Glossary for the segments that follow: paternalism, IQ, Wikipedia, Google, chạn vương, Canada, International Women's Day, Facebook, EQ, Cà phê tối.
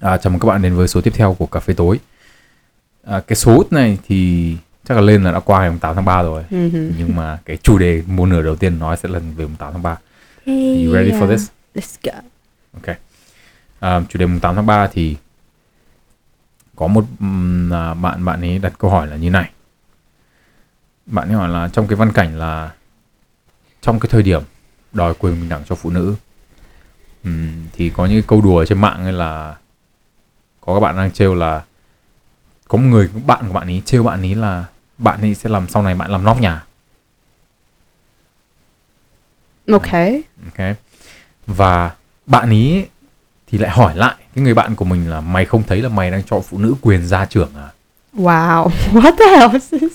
Chào mừng các bạn đến với số tiếp theo của Cà Phê Tối. Cái số này thì chắc là lên là đã qua ngày 8 tháng 3 rồi. Nhưng mà cái chủ đề mùa nửa đầu tiên nói sẽ là về 8 tháng 3. You ready for this? Let's go. Ok. Chủ đề 8 tháng 3 thì có một bạn ấy đặt câu hỏi là như này. Bạn ấy hỏi là trong cái văn cảnh là trong cái thời điểm đòi quyền bình đẳng cho phụ nữ, thì có những câu đùa trên mạng là có các bạn đang trêu là có một người bạn của bạn ấy trêu bạn ấy là bạn ấy sẽ làm sau này bạn làm nóc nhà. Ok. Và bạn ấy thì lại hỏi lại cái người bạn của mình là mày không thấy là mày đang cho phụ nữ quyền gia trưởng à? Wow, what the hell is this?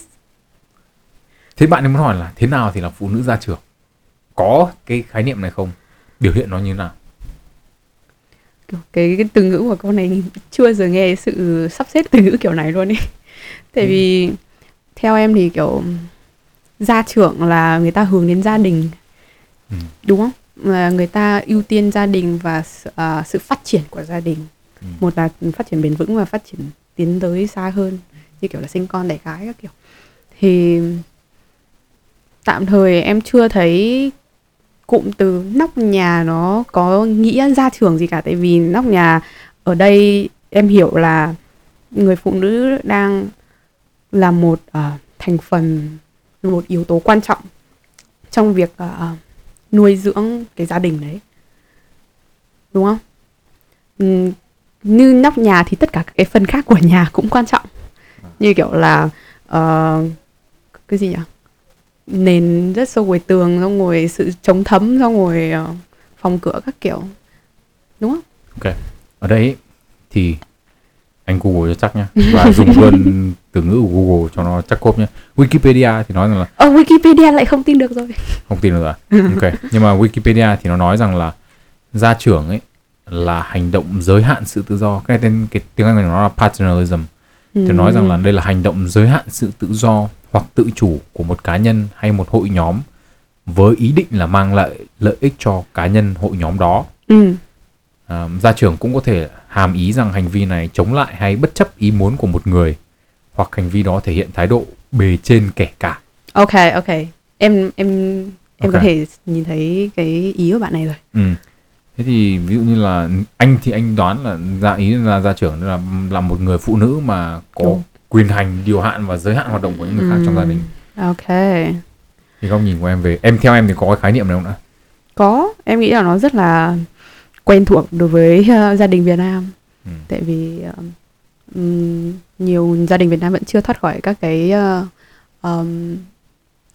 Thế bạn ấy muốn hỏi là thế nào thì là phụ nữ gia trưởng? Có cái khái niệm này không? Biểu hiện nó như thế nào? Cái từ ngữ của câu này chưa bao giờ nghe sự sắp xếp từ ngữ kiểu này luôn ấy. Tại vì theo em thì kiểu gia trưởng là người ta hướng đến gia đình, đúng không? Là người ta ưu tiên gia đình và sự phát triển của gia đình. Một là phát triển bền vững và phát triển tiến tới xa hơn, như kiểu là sinh con đẻ cái các kiểu. Thì tạm thời em chưa thấy cụm từ nóc nhà nó có nghĩa gia trưởng gì cả. Tại vì nóc nhà ở đây em hiểu là người phụ nữ đang là một thành phần, một yếu tố quan trọng trong việc nuôi dưỡng cái gia đình đấy, đúng không? Như nóc nhà thì tất cả các cái phần khác của nhà cũng quan trọng. Như kiểu là cái gì nhỉ? Nền rất sâu, rồi tường, xong rồi sự chống thấm, xong rồi phòng cửa các kiểu, đúng không? Ok. Ở đây thì anh Google cho chắc nhá, và dùng luôn từ ngữ của Google cho nó chắc cốp nhá. Wikipedia thì nói rằng là Wikipedia lại không tin được rồi. Không tin được rồi. Ok. Nhưng mà Wikipedia thì nó nói rằng là gia trưởng ấy là hành động giới hạn sự tự do. Cái này tên cái tiếng Anh của nó là paternalism. Thì nói rằng là đây là hành động giới hạn sự tự do hoặc tự chủ của một cá nhân hay một hội nhóm với ý định là mang lại lợi ích cho cá nhân hội nhóm đó. Gia trưởng cũng có thể hàm ý rằng hành vi này chống lại hay bất chấp ý muốn của một người, hoặc hành vi đó thể hiện thái độ bề trên kẻ cả. Ok. Em có thể nhìn thấy cái ý của bạn này rồi. Thế thì ví dụ như là anh đoán là gia trưởng là một người phụ nữ mà có quyền hành, điều hạn và giới hạn hoạt động của những người khác trong gia đình. Ok. Thì góc nhìn của em về theo em thì có cái khái niệm này không đã? Có, em nghĩ là nó rất là quen thuộc đối với gia đình Việt Nam. Tại vì nhiều gia đình Việt Nam vẫn chưa thoát khỏi các cái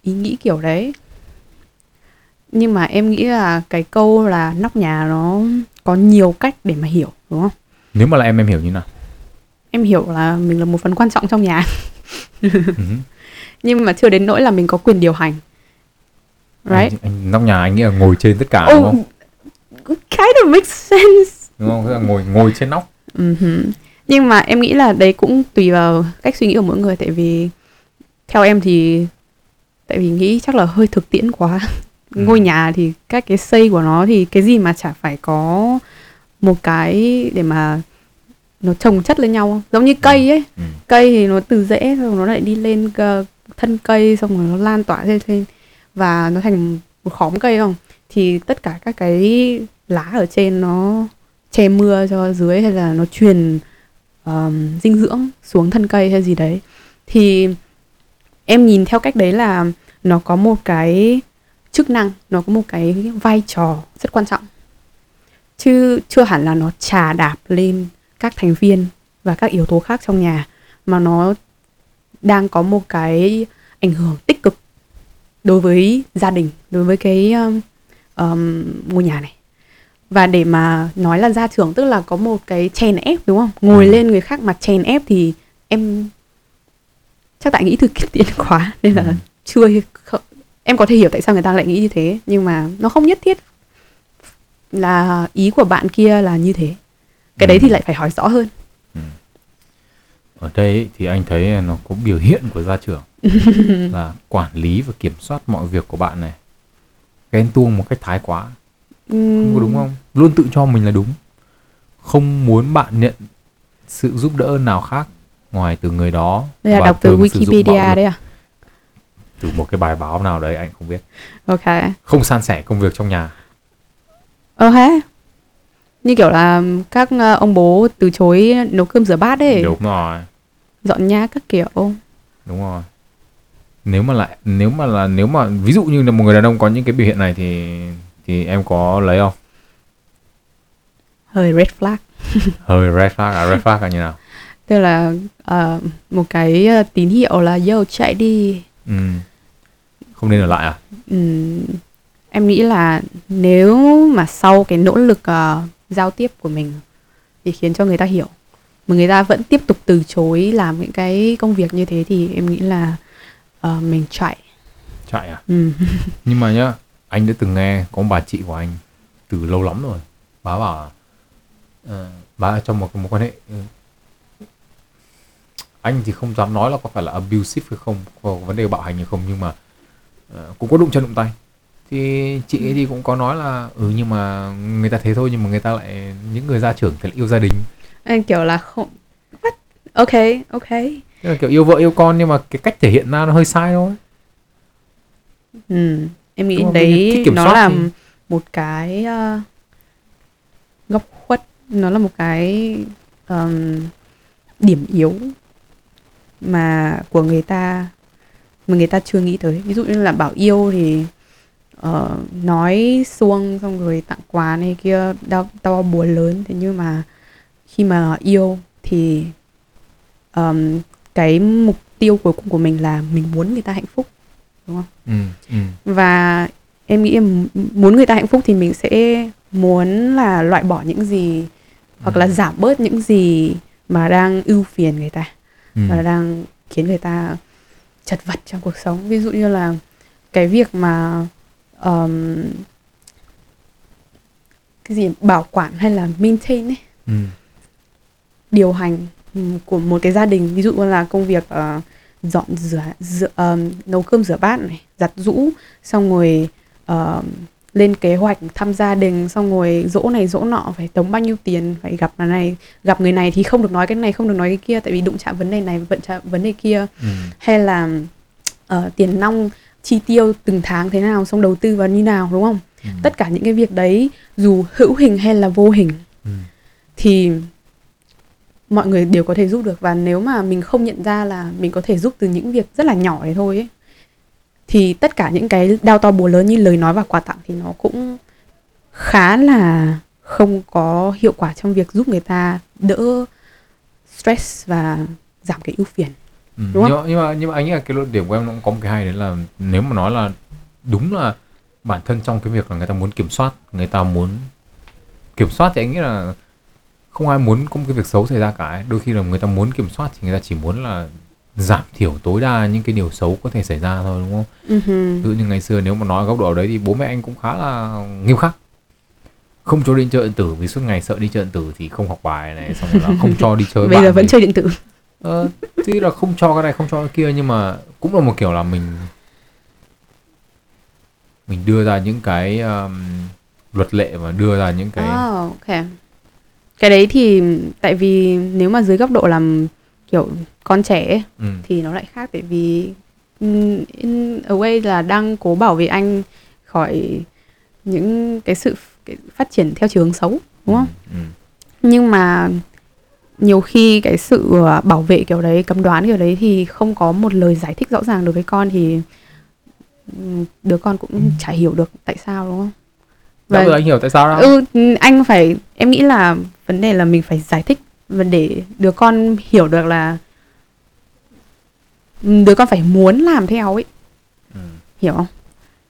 ý nghĩ kiểu đấy. Nhưng mà em nghĩ là cái câu là nóc nhà nó có nhiều cách để mà hiểu, đúng không? Nếu mà là em hiểu như nào? Em hiểu là mình là một phần quan trọng trong nhà. Nhưng mà chưa đến nỗi là mình có quyền điều hành, right? Nóc nhà anh nghĩ là ngồi trên tất cả, đúng không? Kind of makes sense, đúng không? Tức là ngồi trên nóc. Nhưng mà em nghĩ là đấy cũng tùy vào cách suy nghĩ của mỗi người. Tại vì theo em thì tại vì nghĩ chắc là hơi thực tiễn quá. Ngôi nhà thì các cái xây của nó thì cái gì mà chả phải có một cái để mà nó trồng chất lên nhau, giống như cây ấy. Cây thì nó từ rễ xong nó lại đi lên thân cây, xong rồi nó lan tỏa lên và nó thành một khóm cây, không thì tất cả các cái lá ở trên nó che mưa cho dưới, hay là nó truyền dinh dưỡng xuống thân cây hay gì đấy. Thì em nhìn theo cách đấy là nó có một cái chức năng, nó có một cái vai trò rất quan trọng, chứ chưa hẳn là nó chà đạp lên các thành viên và các yếu tố khác trong nhà, mà nó đang có một cái ảnh hưởng tích cực đối với gia đình, đối với cái ngôi nhà này. Và để mà nói là gia trưởng tức là có một cái chèn ép, đúng không? Ngồi lên người khác mà chèn ép thì em chắc tại nghĩ thực tiễn quá nên là chưa. Em có thể hiểu tại sao người ta lại nghĩ như thế, nhưng mà nó không nhất thiết là ý của bạn kia là như thế. Cái đấy thì lại phải hỏi rõ hơn. Ở đây thì anh thấy nó có biểu hiện của gia trưởng là quản lý và kiểm soát mọi việc của bạn này, ghen tuông một cách thái quá, không có đúng không? Luôn tự cho mình là đúng, không muốn bạn nhận sự giúp đỡ nào khác ngoài từ người đó. Đây là đọc từ Wikipedia đấy à? Từ một cái bài báo nào đấy, anh không biết. Ok. Không san sẻ công việc trong nhà. Ok. Như kiểu là các ông bố từ chối nấu cơm rửa bát ấy. Đúng rồi. Dọn nhà các kiểu. Đúng rồi. Nếu mà ví dụ như là một người đàn ông có những cái biểu hiện này thì em có lấy không? Hơi red flag. Hơi red flag là như nào? Tức là một cái tín hiệu là yo chạy đi. Không nên ở lại à? Em nghĩ là nếu mà sau cái nỗ lực giao tiếp của mình thì khiến cho người ta hiểu mà người ta vẫn tiếp tục từ chối làm những cái công việc như thế thì em nghĩ là mình chạy à? Nhưng mà nhá, anh đã từng nghe có một bà chị của anh từ lâu lắm rồi, bà bảo bà trong một mối quan hệ, anh thì không dám nói là có phải là abusive hay không, có vấn đề bạo hành hay không, nhưng mà cũng có đụng chân đụng tay. Thì chị ấy thì cũng có nói là nhưng mà người ta thế thôi, nhưng mà người ta lại, những người gia trưởng thì lại yêu gia đình. Anh kiểu là không, what? Ok. Tức là kiểu yêu vợ yêu con nhưng mà cái cách thể hiện ra nó hơi sai thôi. Em nghĩ đấy nó là thì... một cái góc khuất, nó là một cái điểm yếu mà của người ta mà người ta chưa nghĩ tới. Ví dụ như là bảo yêu thì nói xuông xong rồi tặng quà này kia, đau búa lớn. Thế nhưng mà khi mà yêu thì cái mục tiêu cuối cùng của mình là mình muốn người ta hạnh phúc, đúng không? Và em nghĩ muốn người ta hạnh phúc thì mình sẽ muốn là loại bỏ những gì hoặc là giảm bớt những gì mà đang ưu phiền người ta, và đang khiến người ta chật vật trong cuộc sống. Ví dụ như là cái việc mà cái gì bảo quản hay là maintain ấy, điều hành của một cái gia đình. Ví dụ là công việc dọn rửa nấu cơm rửa bát này, giặt giũ, xong rồi lên kế hoạch thăm gia đình, xong rồi dỗ này dỗ nọ, phải tống bao nhiêu tiền, phải gặp người này gặp người này thì không được nói cái này, không được nói cái kia, tại vì đụng chạm vấn đề này vận chạm vấn đề kia. Hay là tiền nong chi tiêu từng tháng thế nào, xong đầu tư vào như nào, đúng không? Tất cả những cái việc đấy dù hữu hình hay là vô hình thì mọi người đều có thể giúp được. Và nếu mà mình không nhận ra là mình có thể giúp từ những việc rất là nhỏ đấy thôi ấy, thì tất cả những cái đao to búa lớn như lời nói và quà tặng thì nó cũng khá là không có hiệu quả trong việc giúp người ta đỡ stress và giảm cái ưu phiền. Đúng không? Nhưng mà anh nghĩ là cái luận điểm của em nó cũng có một cái hay, đấy là nếu mà nói là đúng là bản thân trong cái việc là người ta muốn kiểm soát, thì anh nghĩ là không ai muốn có một cái việc xấu xảy ra cả ấy. Đôi khi là người ta muốn kiểm soát thì người ta chỉ muốn là giảm thiểu tối đa những cái điều xấu có thể xảy ra thôi, đúng không? Tự như ngày xưa nếu mà nói góc độ đấy thì bố mẹ anh cũng khá là nghiêm khắc, không cho đi chơi điện tử vì suốt ngày sợ đi chơi điện tử thì không học bài này, xong rồi là không cho đi chơi bây giờ vẫn chơi điện tử. Tuy là không cho cái này không cho cái kia, nhưng mà cũng là một kiểu là mình đưa ra những cái luật lệ và đưa ra những cái cái đấy. Thì tại vì nếu mà dưới góc độ làm kiểu con trẻ ấy, thì nó lại khác, tại vì in a way là đang cố bảo vệ anh khỏi những cái sự phát triển theo chiều hướng xấu, đúng không? Nhưng mà nhiều khi cái sự bảo vệ kiểu đấy, cấm đoán kiểu đấy thì không có một lời giải thích rõ ràng đối với con thì đứa con cũng chả hiểu được tại sao, đúng không? Và anh hiểu tại sao đâu. Anh phải, em nghĩ là vấn đề là mình phải giải thích và để đứa con hiểu được là đứa con phải muốn làm theo ấy. Hiểu không?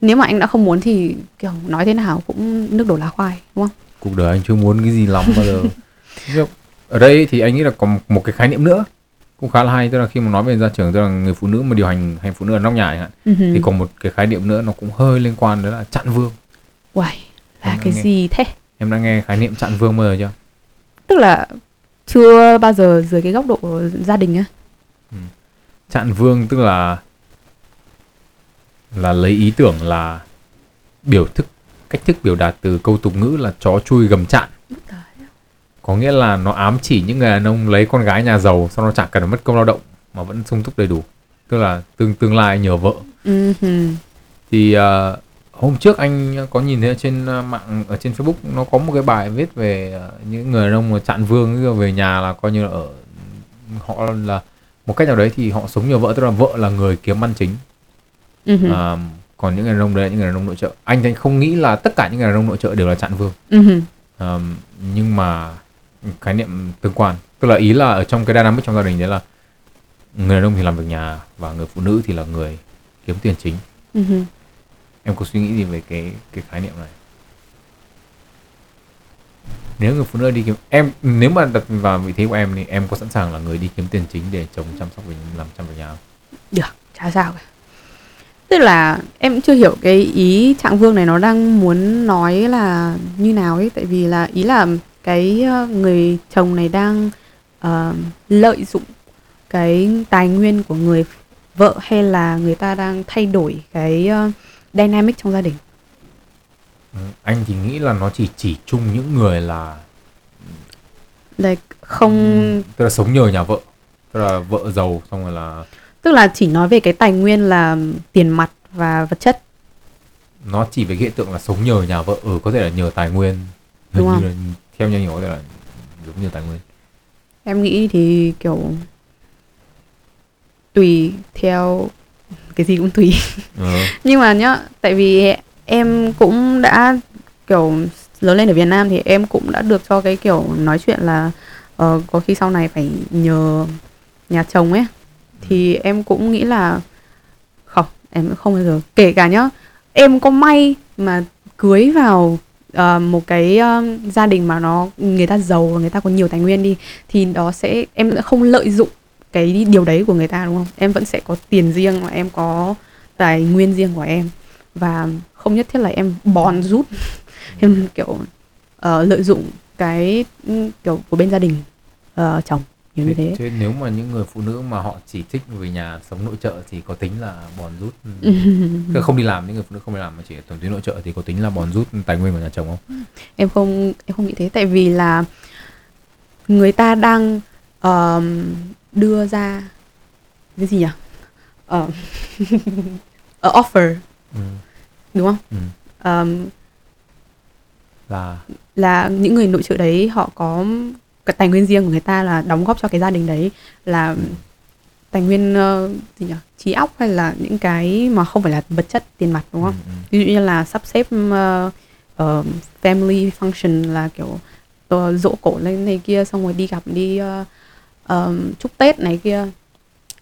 Nếu mà anh đã không muốn thì kiểu nói thế nào cũng nước đổ lá khoai, đúng không? Cuộc đời anh chưa muốn cái gì lắm bao giờ. Ở đây thì anh nghĩ là còn một cái khái niệm nữa cũng khá là hay, tức là khi mà nói về gia trưởng, tức là người phụ nữ mà điều hành phụ nữ ở trong nhà chẳng hạn, thì còn một cái khái niệm nữa nó cũng hơi liên quan, đó là chặn vương. Uầy, là cái gì thế? Em đã nghe khái niệm chặn vương bao giờ chưa? Tức là chưa bao giờ dưới cái góc độ gia đình á. Chặn vương tức là lấy ý tưởng là biểu thức, cách thức biểu đạt từ câu tục ngữ là chó chui gầm chạn. Có nghĩa là nó ám chỉ những người đàn ông lấy con gái nhà giàu, sau đó chẳng cần mất công lao động mà vẫn sung túc đầy đủ, tức là tương lai nhờ vợ. Thì hôm trước anh có nhìn thấy trên mạng, ở trên Facebook nó có một cái bài viết về những người đàn ông mà chạn vương về nhà, là coi như là ở họ là một cách nào đấy thì họ sống nhờ vợ, tức là vợ là người kiếm ăn chính. Còn những người đàn ông đấy là những người đàn ông nội trợ. Anh không nghĩ là tất cả những người đàn ông nội trợ đều là chạn vương. Nhưng mà khái niệm tương quan, tức là ý là ở trong cái dynamic trong gia đình đấy là người đàn ông thì làm việc nhà và người phụ nữ thì là người kiếm tiền chính. Em có suy nghĩ gì về cái khái niệm này? Nếu người phụ nữ đi kiếm, em nếu mà đặt vào vị thế của em thì em có sẵn sàng là người đi kiếm tiền chính để chồng chăm sóc mình, làm chăm việc nhà không? Được, chả sao cả. Tức là em chưa hiểu cái ý Trạng Vương này nó đang muốn nói là như nào ấy. Tại vì là ý là cái người chồng này đang lợi dụng cái tài nguyên của người vợ, hay là người ta đang thay đổi cái dynamic trong gia đình? Anh thì nghĩ là nó chỉ chung những người là không, tức là sống nhờ nhà vợ, tức là vợ giàu xong rồi là, tức là chỉ nói về cái tài nguyên là tiền mặt và vật chất. Nó chỉ về hiện tượng là sống nhờ nhà vợ, có thể là nhờ tài nguyên, đúng không? Là, theo như hiểu là giống như tài nguyên. Em nghĩ thì kiểu tùy theo cái gì cũng tùy. Nhưng mà nhá, tại vì em cũng đã kiểu lớn lên ở Việt Nam thì em cũng đã được cho cái kiểu nói chuyện là có khi sau này phải nhờ nhà chồng ấy. Thì em cũng nghĩ là không, em không bao giờ, kể cả nhá, em có may mà cưới vào một cái gia đình mà người ta giàu và người ta có nhiều tài nguyên đi, thì đó sẽ, em sẽ không lợi dụng cái điều đấy của người ta, đúng không? Em vẫn sẽ có tiền riêng và em có tài nguyên riêng của em, và không nhất thiết là em bòn rút em kiểu lợi dụng cái kiểu của bên gia đình chồng như thế. Chứ nếu mà những người phụ nữ mà họ chỉ thích về nhà sống nội trợ thì có tính là bòn rút không đi làm, những người phụ nữ không đi làm mà chỉ thuần túy nội trợ thì có tính là bòn rút tài nguyên của nhà chồng không? Em không nghĩ thế, tại vì là người ta đang đưa ra cái gì nhỉ? Offer. Đúng không? Là những người nội trợ đấy họ có cái tài nguyên riêng của người ta, là đóng góp cho cái gia đình đấy, là tài nguyên gì nhỉ? Trí óc hay là những cái mà không phải là vật chất tiền mặt, đúng không? Ví dụ như là sắp xếp family function, là kiểu dỗ cổ lên này kia, xong rồi đi gặp đi chúc Tết này kia,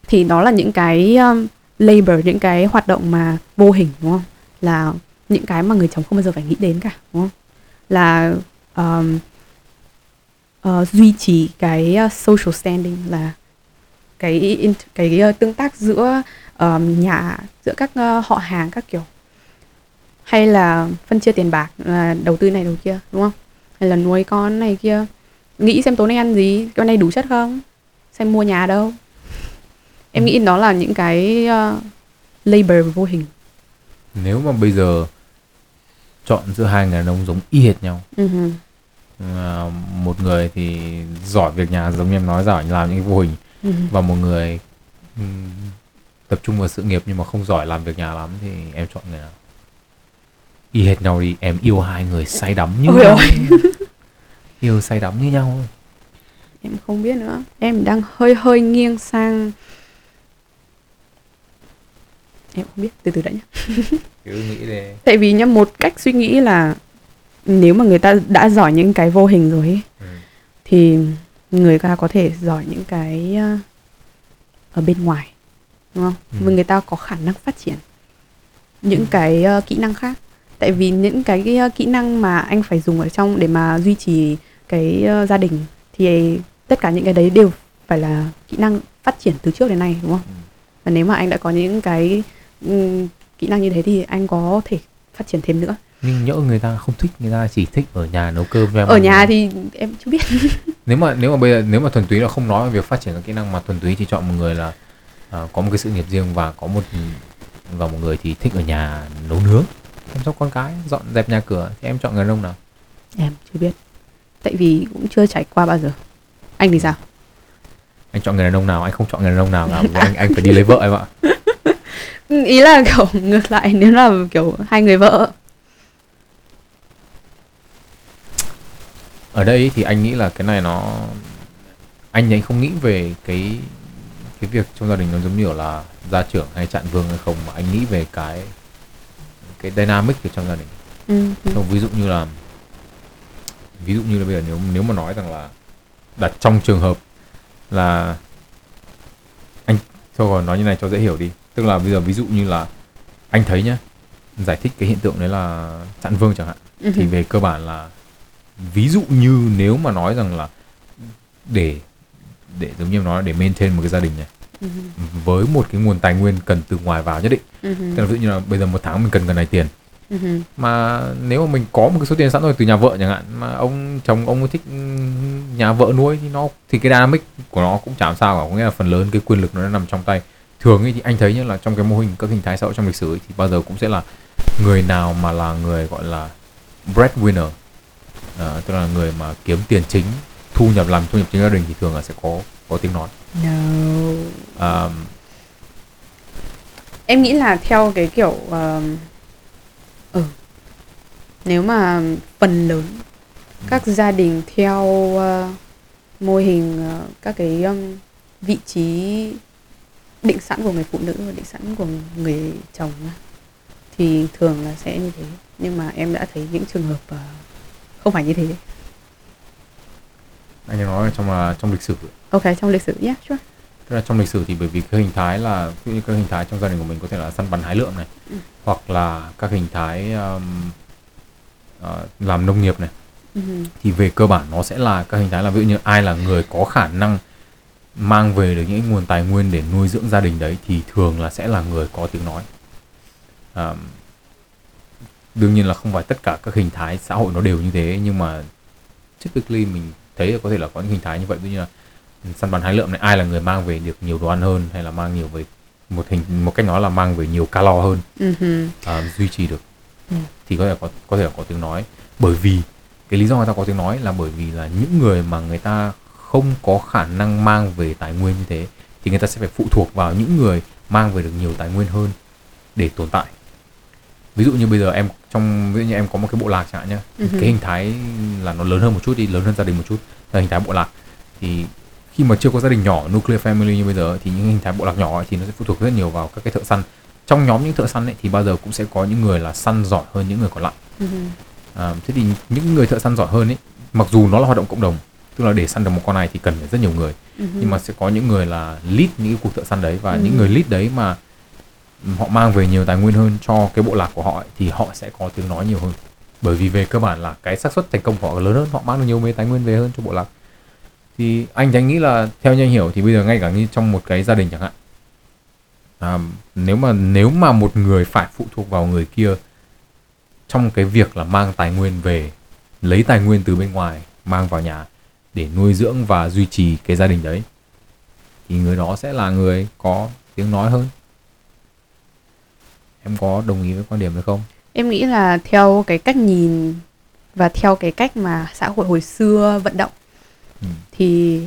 thì đó là những cái labor, những cái hoạt động mà vô hình, đúng không? Là những cái mà người chồng không bao giờ phải nghĩ đến cả, đúng không? Là duy trì cái social standing, là cái tương tác giữa nhà, giữa các họ hàng các kiểu, hay là phân chia tiền bạc, là đầu tư này đầu kia, đúng không? Hay là nuôi con này kia, nghĩ xem tối nay ăn gì, cái này đủ chất không, xem mua nhà đâu. Em nghĩ đó là những cái labor vô hình. Nếu mà bây giờ chọn giữa hai người đàn ông giống y hệt nhau, một người thì giỏi việc nhà giống như em nói, giỏi làm những cái vô hình, và một người tập trung vào sự nghiệp nhưng mà không giỏi làm việc nhà lắm, thì em chọn người nào? Y hệt nhau đi, em yêu hai người say đắm như nhau. Yêu say đắm như nhau. Em không biết nữa. Em đang hơi nghiêng sang, em không biết, từ đã nhá. Tại vì nhá, một cách suy nghĩ là nếu mà người ta đã giỏi những cái vô hình rồi ấy, thì người ta có thể giỏi những cái ở bên ngoài, đúng không? Người ta có khả năng phát triển những cái kỹ năng khác. Tại vì những cái kỹ năng mà anh phải dùng ở trong để mà duy trì cái gia đình, thì tất cả những cái đấy đều phải là kỹ năng phát triển từ trước đến nay, đúng không? Và nếu mà anh đã có những cái kỹ năng như thế thì anh có thể phát triển thêm nữa. Nhưng nhỡ người ta không thích, người ta chỉ thích ở nhà nấu cơm cho em. Ở nhà thì em chưa biết. Nếu mà bây giờ, nếu mà thuần túy là không nói về việc phát triển các kỹ năng, mà thuần túy chỉ chọn một người là có một cái sự nghiệp riêng, và một người thì thích ở nhà nấu nướng, chăm sóc con cái, dọn dẹp nhà cửa, thì em chọn người đàn ông nào? Em chưa biết. tại vì cũng chưa trải qua bao giờ. Anh thì sao? Anh chọn người đàn ông nào? Anh không chọn người đàn ông nào cả. Anh phải đi lấy vợ em ạ. Ý là kiểu ngược lại, nếu là kiểu hai người vợ. Ở đây thì anh nghĩ là cái này nó... Anh không nghĩ về cái việc trong gia đình nó giống như là gia trưởng hay chạn vương hay không, mà anh nghĩ về cái dynamic ở trong gia đình. Ví dụ như là bây giờ nếu mà nói rằng là đặt trong trường hợp là anh thôi còn nói như này cho dễ hiểu đi, tức là bây giờ ví dụ như là anh thấy nhá, giải thích cái hiện tượng đấy là chạn vương chẳng hạn, thì về cơ bản là ví dụ như nếu mà nói rằng là để giống như nói để maintain một cái gia đình này với một cái nguồn tài nguyên cần từ ngoài vào nhất định, tức là ví dụ như là bây giờ một tháng mình cần này tiền, mà nếu mà mình có một cái số tiền sẵn rồi từ nhà vợ chẳng hạn, mà ông chồng ông thích nhà vợ nuôi thì nó thì cái dynamic của nó cũng chả làm sao cả, có nghĩa là phần lớn cái quyền lực nó nằm trong tay. Thường ấy thì anh thấy như là trong cái mô hình các hình thái xã hội trong lịch sử ấy, thì bao giờ cũng sẽ là người nào mà là người gọi là breadwinner, tức là người mà kiếm tiền chính, thu nhập chính gia đình, thì thường là sẽ có tiếng nói. Em nghĩ là theo cái kiểu nếu mà phần lớn các gia đình theo mô hình các cái vị trí định sẵn của người phụ nữ và định sẵn của người chồng thì thường là sẽ như thế, nhưng mà em đã thấy những trường hợp không phải như thế. Anh nói trong lịch sử. Ok, trong lịch sử nhé, yeah, sure. Tức là trong lịch sử thì bởi vì cái hình thái là các hình thái trong gia đình của mình có thể là săn bắn hái lượm này, hoặc là các hình thái làm nông nghiệp này, thì về cơ bản nó sẽ là các hình thái là ví dụ như ai là người có khả năng mang về được những nguồn tài nguyên để nuôi dưỡng gia đình đấy thì thường là sẽ là người có tiếng nói. Đương nhiên là không phải tất cả các hình thái xã hội nó đều như thế, nhưng mà typically mình thấy là có thể là có những hình thái như vậy, ví dụ như là săn bắn hái lượm này, ai là người mang về được nhiều đồ ăn hơn, hay là mang nhiều về một cách nói là mang về nhiều calo hơn, duy trì được, thì có thể là có tiếng nói. Bởi vì cái lý do người ta có tiếng nói là bởi vì là những người mà người ta không có khả năng mang về tài nguyên như thế thì người ta sẽ phải phụ thuộc vào những người mang về được nhiều tài nguyên hơn để tồn tại. Ví dụ như bây giờ ví dụ như em có một cái bộ lạc chẳng hạn nhá, cái hình thái là nó lớn hơn một chút đi, lớn hơn gia đình một chút là hình thái bộ lạc. Thì khi mà chưa có gia đình nhỏ, nuclear family như bây giờ, thì những hình thái bộ lạc nhỏ ấy, thì nó sẽ phụ thuộc rất nhiều vào các cái thợ săn. Trong nhóm những thợ săn ấy, thì bao giờ cũng sẽ có những người là săn giỏi hơn những người còn lại. Thế thì những người thợ săn giỏi hơn ấy, mặc dù nó là hoạt động cộng đồng, tức là để săn được một con này thì cần phải rất nhiều người, nhưng mà sẽ có những người là lead những cái cuộc thợ săn đấy, và những người lead đấy mà họ mang về nhiều tài nguyên hơn cho cái bộ lạc của họ ấy, thì họ sẽ có tiếng nói nhiều hơn. Bởi vì về cơ bản là cái xác suất thành công của họ lớn hơn, họ mang được nhiều mấy tài nguyên về hơn cho bộ lạc. Thì anh nghĩ là theo như anh hiểu thì bây giờ ngay cả như trong một cái gia đình chẳng hạn, nếu mà một người phải phụ thuộc vào người kia trong cái việc là mang tài nguyên về, lấy tài nguyên từ bên ngoài mang vào nhà để nuôi dưỡng và duy trì cái gia đình đấy, thì người đó sẽ là người có tiếng nói hơn. Em có đồng ý với quan điểm đấy không? Em nghĩ là theo cái cách nhìn và theo cái cách mà xã hội hồi xưa vận động, thì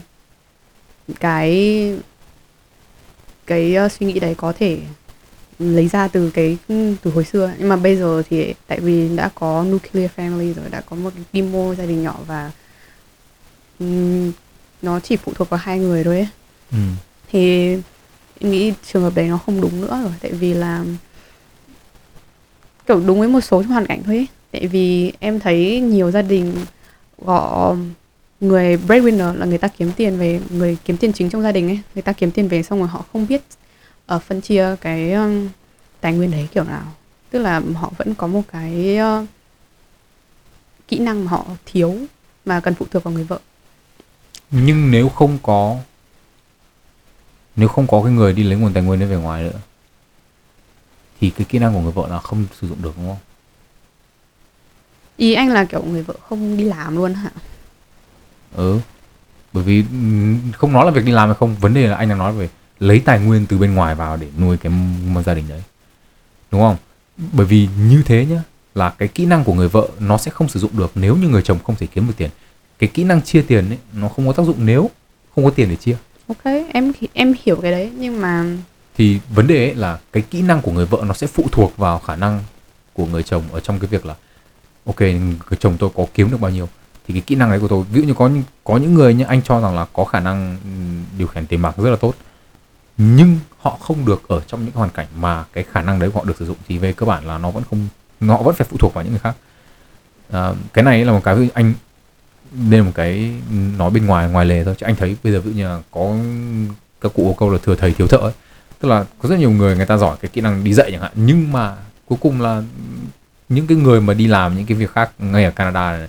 cái suy nghĩ đấy có thể lấy ra từ hồi xưa. Nhưng mà bây giờ thì tại vì đã có nuclear family rồi, đã có một cái quy mô gia đình nhỏ và nó chỉ phụ thuộc vào hai người thôi ấy. Thì em nghĩ trường hợp đấy nó không đúng nữa rồi, tại vì là kiểu đúng với một số hoàn cảnh thôi ấy. Tại vì em thấy nhiều gia đình gọi người breadwinner là người ta kiếm tiền về, người kiếm tiền chính trong gia đình ấy, người ta kiếm tiền về xong rồi họ không biết phân chia cái tài nguyên đấy kiểu nào. Tức là họ vẫn có một cái kỹ năng mà họ thiếu mà cần phụ thuộc vào người vợ. Nhưng nếu không có cái người đi lấy nguồn tài nguyên đấy về ngoài nữa thì cái kỹ năng của người vợ là không sử dụng được, đúng không? Ý anh là kiểu người vợ không đi làm luôn hả? Bởi vì không nói là việc đi làm hay không, vấn đề là anh đang nói về lấy tài nguyên từ bên ngoài vào để nuôi cái gia đình đấy, đúng không? Bởi vì như thế nhá, là cái kỹ năng của người vợ nó sẽ không sử dụng được nếu như người chồng không thể kiếm được tiền. cái kỹ năng chia tiền ấy, nó không có tác dụng nếu không có tiền để chia. Ok, em hiểu cái đấy, nhưng mà thì vấn đề ấy là cái kỹ năng của người vợ nó sẽ phụ thuộc vào khả năng của người chồng ở trong cái việc là ok, người chồng tôi có kiếm được bao nhiêu thì cái kỹ năng đấy của tôi, ví dụ như có những người nhá, anh cho rằng là có khả năng điều khiển tiền bạc rất là tốt, nhưng họ không được ở trong những hoàn cảnh mà cái khả năng đấy của họ được sử dụng, thì về cơ bản là nó vẫn không, nó vẫn phải phụ thuộc vào những người khác. Cái này là một cái anh nên một cái nói bên ngoài lề thôi, chứ anh thấy bây giờ ví dụ như là có các cụ câu là thừa thầy thiếu thợ ấy, tức là có rất nhiều người, người ta giỏi cái kỹ năng đi dạy chẳng hạn, nhưng mà cuối cùng là những cái người mà đi làm những cái việc khác ngay ở Canada này,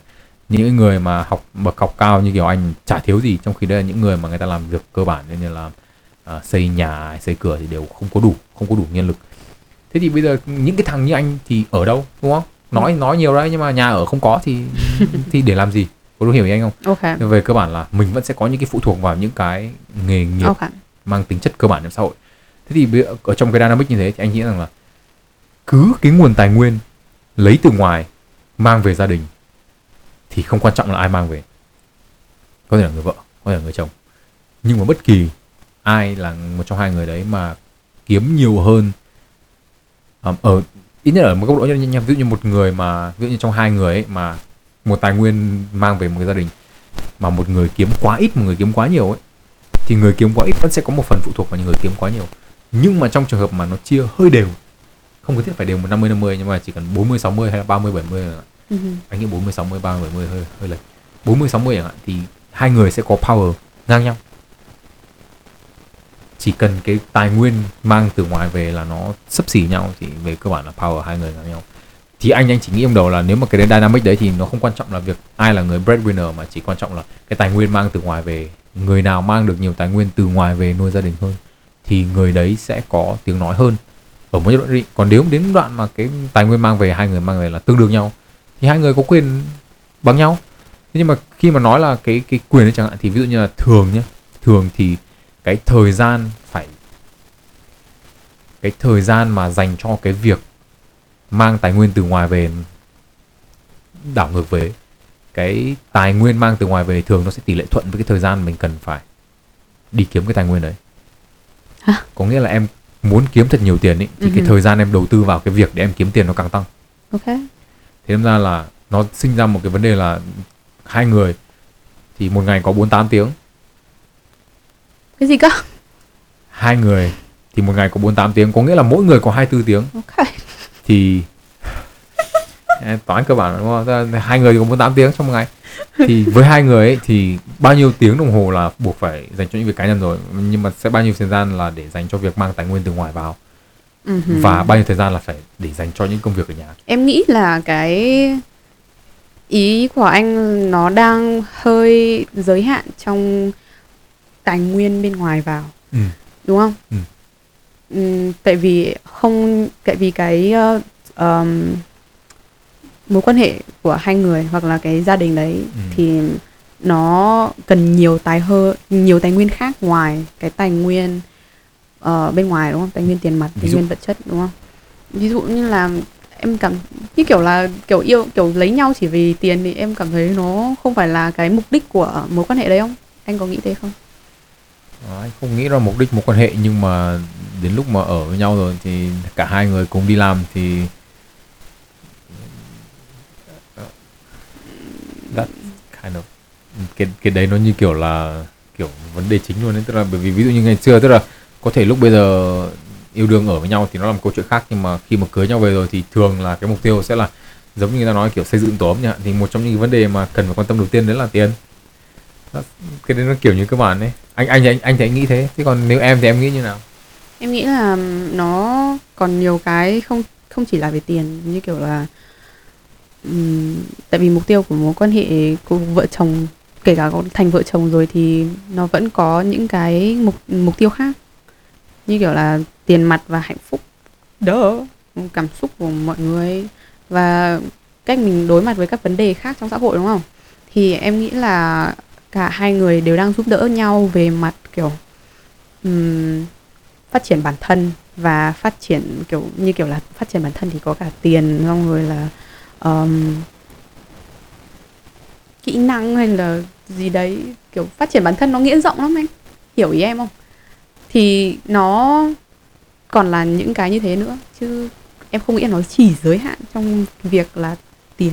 những người mà học bậc học cao như kiểu anh chả thiếu gì, trong khi đây là những người mà người ta làm việc cơ bản như là xây nhà, xây cửa thì đều không có đủ nhân lực. Thế thì bây giờ những cái thằng như anh thì ở đâu, đúng không? Nói nhiều đấy nhưng mà nhà ở không có thì để làm gì? Có đúng hiểu ý anh không? Okay. Về cơ bản là mình vẫn sẽ có những cái phụ thuộc vào những cái nghề nghiệp mang tính chất cơ bản trong xã hội. Thế thì bây giờ, ở trong cái dynamic như thế thì anh nghĩ rằng là cứ cái nguồn tài nguyên lấy từ ngoài mang về gia đình thì không quan trọng là ai mang về, có thể là người vợ, có thể là người chồng, nhưng mà bất kỳ ai là một trong hai người đấy mà kiếm nhiều hơn ở ít nhất ở một góc độ nha, ví dụ như một người mà ví dụ như trong hai người ấy mà một tài nguyên mang về một cái gia đình mà một người kiếm quá ít, một người kiếm quá nhiều ấy, thì người kiếm quá ít vẫn sẽ có một phần phụ thuộc vào những người kiếm quá nhiều, nhưng mà trong trường hợp mà nó chia hơi đều, không có thiết phải đều 50-50, nhưng mà chỉ cần 40-60 hay là 30-70, anh nghĩ 40-60, 30-70 hơi lệch, 40-60 chẳng hạn, thì hai người sẽ có power ngang nhau. Chỉ cần cái tài nguyên mang từ ngoài về là nó xấp xỉ nhau thì về cơ bản là power hai người ngang nhau. Thì anh chỉ nghĩ trong đầu là nếu mà cái dynamic đấy thì nó không quan trọng là việc ai là người breadwinner, mà chỉ quan trọng là cái tài nguyên mang từ ngoài về, người nào mang được nhiều tài nguyên từ ngoài về nuôi gia đình hơn thì người đấy sẽ có tiếng nói hơn ở một đoạn. Còn nếu đến đoạn mà cái tài nguyên mang về, hai người mang về là tương đương nhau thì hai người có quyền bằng nhau. Nhưng mà khi mà nói là cái quyền ấy chẳng hạn, thì ví dụ như là thường thì cái thời gian mà dành cho cái việc mang tài nguyên từ ngoài về, đảo ngược về cái tài nguyên mang từ ngoài về, thường nó sẽ tỷ lệ thuận với cái thời gian mình cần phải đi kiếm cái tài nguyên đấy. Hả? Có nghĩa là em muốn kiếm thật nhiều tiền ý, thì cái thời gian em đầu tư vào cái việc để em kiếm tiền nó càng tăng. Ok. Thế nên ra là nó sinh ra một cái vấn đề là hai người thì một ngày có 48 tiếng. Cái gì cơ? Hai người thì một ngày có 48 tiếng, có nghĩa là mỗi người có 24 tiếng. Ok. Thì toán cơ bản đúng không? Hai người thì có 48 tiếng trong một ngày. Thì với hai người ấy, thì bao nhiêu tiếng đồng hồ là buộc phải dành cho những việc cá nhân rồi, nhưng mà sẽ bao nhiêu thời gian là để dành cho việc mang tài nguyên từ ngoài vào, và bao nhiêu thời gian là phải để dành cho những công việc ở nhà. Em nghĩ là cái ý của anh nó đang hơi giới hạn trong tài nguyên bên ngoài vào, đúng không? Tại vì cái mối quan hệ của hai người hoặc là cái gia đình đấy thì nó cần nhiều tài nguyên khác ngoài cái tài nguyên bên ngoài, đúng không? Tài nguyên tiền mặt, tài nguyên vật chất, đúng không? Ví dụ như là em cảm như kiểu là kiểu yêu, kiểu lấy nhau chỉ vì tiền thì em cảm thấy nó không phải là cái mục đích của mối quan hệ đấy không? Anh có nghĩ thế không? Anh không nghĩ ra mục đích mối quan hệ, nhưng mà đến lúc mà ở với nhau rồi thì cả hai người cùng đi làm thì that kind of cái đấy nó như kiểu là kiểu vấn đề chính luôn đấy. Tức là bởi vì ví dụ như ngày xưa, tức là có thể lúc bây giờ yêu đương ở với nhau thì nó là một câu chuyện khác, nhưng mà khi mà cưới nhau về rồi thì thường là cái mục tiêu sẽ là giống như người ta nói kiểu xây dựng tổ ấm nhỉ, thì một trong những vấn đề mà cần phải quan tâm đầu tiên đấy là tiền. Cái đấy nó kiểu như các bạn ấy, anh thì anh nghĩ thế, chứ còn nếu em thì em nghĩ như nào? Em nghĩ là nó còn nhiều cái không chỉ là về tiền, như kiểu là tại vì mục tiêu của mối quan hệ của vợ chồng, kể cả có thành vợ chồng rồi thì nó vẫn có những cái mục tiêu khác, như kiểu là tiền mặt và hạnh phúc, cảm xúc của mọi người và cách mình đối mặt với các vấn đề khác trong xã hội, đúng không? Thì em nghĩ là cả hai người đều đang giúp đỡ nhau về mặt kiểu phát triển bản thân, và phát triển kiểu như kiểu là phát triển bản thân thì có cả tiền, xong rồi là kỹ năng hay là gì đấy, kiểu phát triển bản thân nó nghĩa rộng lắm anh, hiểu ý em không? Thì nó còn là những cái như thế nữa, chứ em không nghĩ nó chỉ giới hạn trong việc là tiền.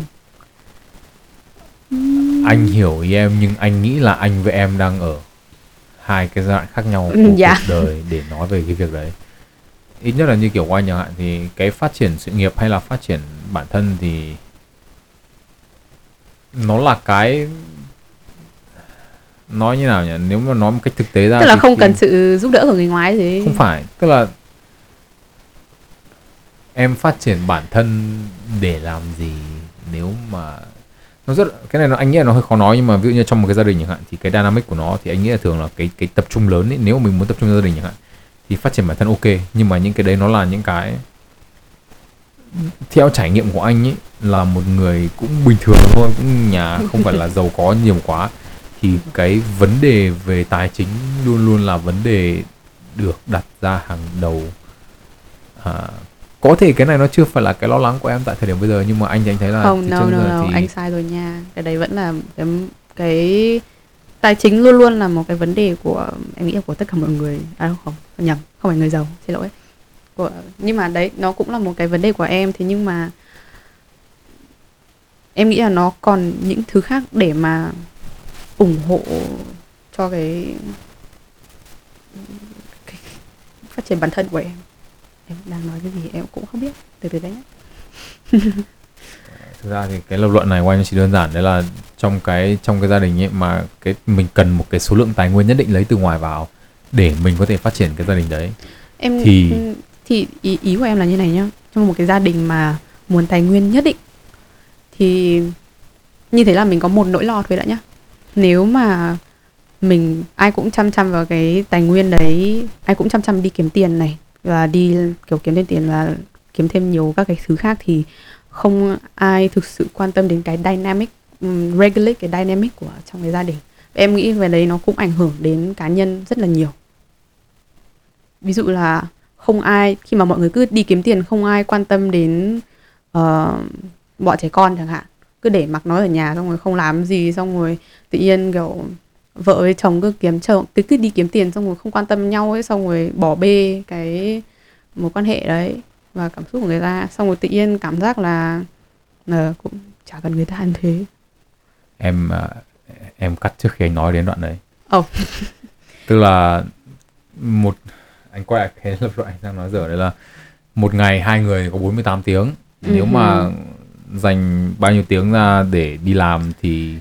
Anh hiểu ý em, nhưng anh nghĩ là anh với em đang ở hai cái giai đoạn khác nhau của cuộc đời để nói về cái việc đấy. Ít nhất là như kiểu của anh chẳng hạn, thì cái phát triển sự nghiệp hay là phát triển bản thân thì nó là cái, nói như nào nhỉ, nếu mà nói một cách thực tế ra, tức là không cần sự giúp đỡ của người ngoài gì. Không phải, tức là em phát triển bản thân để làm gì nếu mà nó rất, cái này nó, anh nghĩ là nó hơi khó nói, nhưng mà ví dụ như trong một cái gia đình chẳng hạn, thì cái dynamic của nó thì anh nghĩ là thường là cái tập trung lớn ấy, nếu mà mình muốn tập trung gia đình chẳng hạn thì phát triển bản thân ok, nhưng mà những cái đấy nó là những cái theo trải nghiệm của anh ấy, là một người cũng bình thường thôi, cũng nhà không phải là giàu có nhiều quá, thì cái vấn đề về tài chính luôn luôn là vấn đề được đặt ra hàng đầu. Có thể cái này nó chưa phải là cái lo lắng của em tại thời điểm bây giờ, nhưng mà anh thì anh thấy là không, thì... anh sai rồi nha, cái đấy vẫn là cái tài chính luôn luôn là một cái vấn đề của, em nghĩ là của tất cả mọi người, không phải người giàu, xin lỗi, của, nhưng mà đấy nó cũng là một cái vấn đề của em. Thế nhưng mà em nghĩ là nó còn những thứ khác để mà ủng hộ cho cái phát triển bản thân của em. Em đang nói cái gì em cũng không biết, từ đấy. Thực ra thì cái lập luận này của anh chỉ đơn giản đấy là trong cái gia đình ấy mà cái mình cần một cái số lượng tài nguyên nhất định lấy từ ngoài vào để mình có thể phát triển cái gia đình đấy. Em thì ý của em là như này nhá, trong một cái gia đình mà muốn tài nguyên nhất định thì như thế là mình có một nỗi lo thôi đã nhá. Nếu mà mình ai cũng chăm vào cái tài nguyên đấy, ai cũng chăm đi kiếm tiền này, và đi kiểu kiếm thêm tiền và kiếm thêm nhiều các cái thứ khác, thì không ai thực sự quan tâm đến cái dynamic, regulate cái dynamic của trong cái gia đình. Em nghĩ về đấy nó cũng ảnh hưởng đến cá nhân rất là nhiều. Ví dụ là không ai, khi mà mọi người cứ đi kiếm tiền, không ai quan tâm đến bọn trẻ con chẳng hạn, cứ để mặc nó ở nhà xong rồi không làm gì, xong rồi tự nhiên kiểu vợ với chồng cứ đi kiếm tiền, xong rồi không quan tâm nhau ấy, xong rồi bỏ bê cái mối quan hệ đấy và cảm xúc của người ta, xong rồi tự nhiên cảm giác là cũng chả cần người ta ăn thế. Em cắt trước khi anh nói đến đoạn đấy. Tức là một, anh quay lại cái lập luận anh đang nói giờ đấy là một ngày hai người có 48 tiếng. Nếu mà dành bao nhiêu tiếng ra để đi làm thì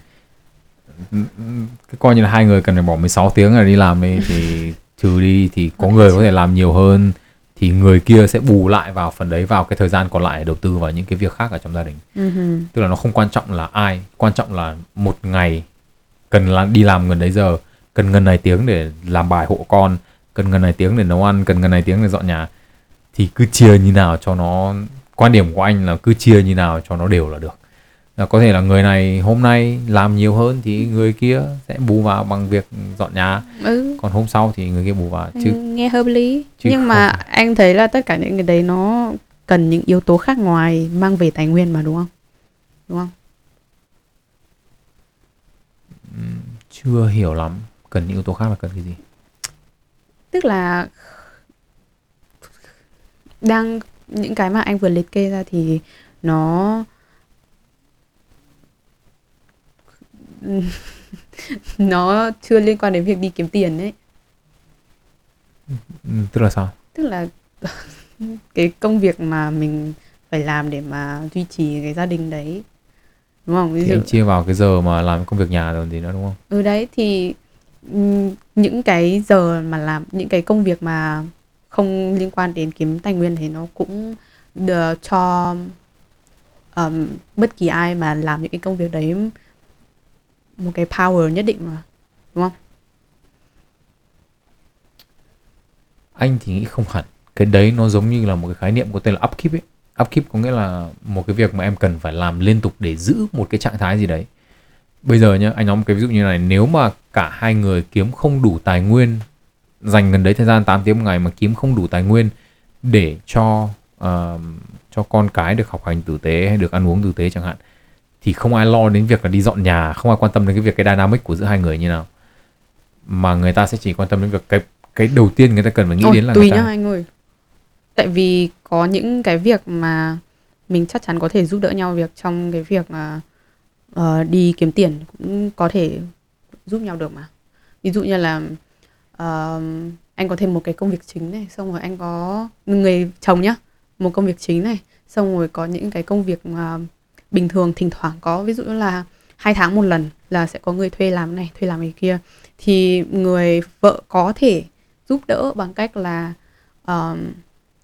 coi như là hai người cần phải bỏ 16 tiếng để đi làm ấy, thì trừ đi thì có người có thể làm nhiều hơn, thì người kia sẽ bù lại vào phần đấy, vào cái thời gian còn lại để đầu tư vào những cái việc khác ở trong gia đình. Tức là nó không quan trọng là ai, quan trọng là một ngày cần đi làm gần đấy giờ, cần gần này tiếng để làm bài hộ con, cần gần này tiếng để nấu ăn, cần gần này tiếng để dọn nhà, thì cứ chia như nào cho nó, quan điểm của anh là cứ chia như nào cho nó đều là được. Là có thể là người này hôm nay làm nhiều hơn thì người kia sẽ bù vào bằng việc dọn nhà, còn hôm sau thì người kia bù vào, chứ nghe hợp lý. Nhưng mà anh thấy là tất cả những cái đấy nó cần những yếu tố khác ngoài mang về tài nguyên mà, đúng không? Chưa hiểu lắm, cần những yếu tố khác là cần cái gì? Tức là đang những cái mà anh vừa liệt kê ra thì nó chưa liên quan đến việc đi kiếm tiền đấy. Tức là sao? Tức là cái công việc mà mình phải làm để mà duy trì cái gia đình đấy, đúng không? Ví dụ chia vào cái giờ mà làm công việc nhà rồi thì nó, đúng không? Đấy thì những cái giờ mà làm những cái công việc mà không liên quan đến kiếm tài nguyên thì nó cũng được cho bất kỳ ai mà làm những cái công việc đấy một cái power nhất định mà, đúng không? Anh thì nghĩ không hẳn. Cái đấy nó giống như là một cái khái niệm có tên là upkeep ấy. Upkeep có nghĩa là một cái việc mà em cần phải làm liên tục để giữ một cái trạng thái gì đấy. Bây giờ nhá, anh nói một cái ví dụ như này, nếu mà cả hai người kiếm không đủ tài nguyên, dành gần đấy thời gian 8 tiếng một ngày mà kiếm không đủ tài nguyên để cho con cái được học hành tử tế hay được ăn uống tử tế chẳng hạn, thì không ai lo đến việc là đi dọn nhà, không ai quan tâm đến cái việc cái dynamic của giữa hai người như nào, mà người ta sẽ chỉ quan tâm đến việc cái đầu tiên người ta cần phải nghĩ đến là tùy nhau hai người. Tại vì có những cái việc mà mình chắc chắn có thể giúp đỡ nhau việc trong cái việc mà đi kiếm tiền cũng có thể giúp nhau được mà. Ví dụ như là anh có thêm một cái công việc chính này, xong rồi anh có người chồng nhá, một công việc chính này, xong rồi có những cái công việc mà bình thường thỉnh thoảng có, ví dụ như là 2 tháng một lần là sẽ có người thuê làm này, thuê làm cái kia, thì người vợ có thể giúp đỡ bằng cách là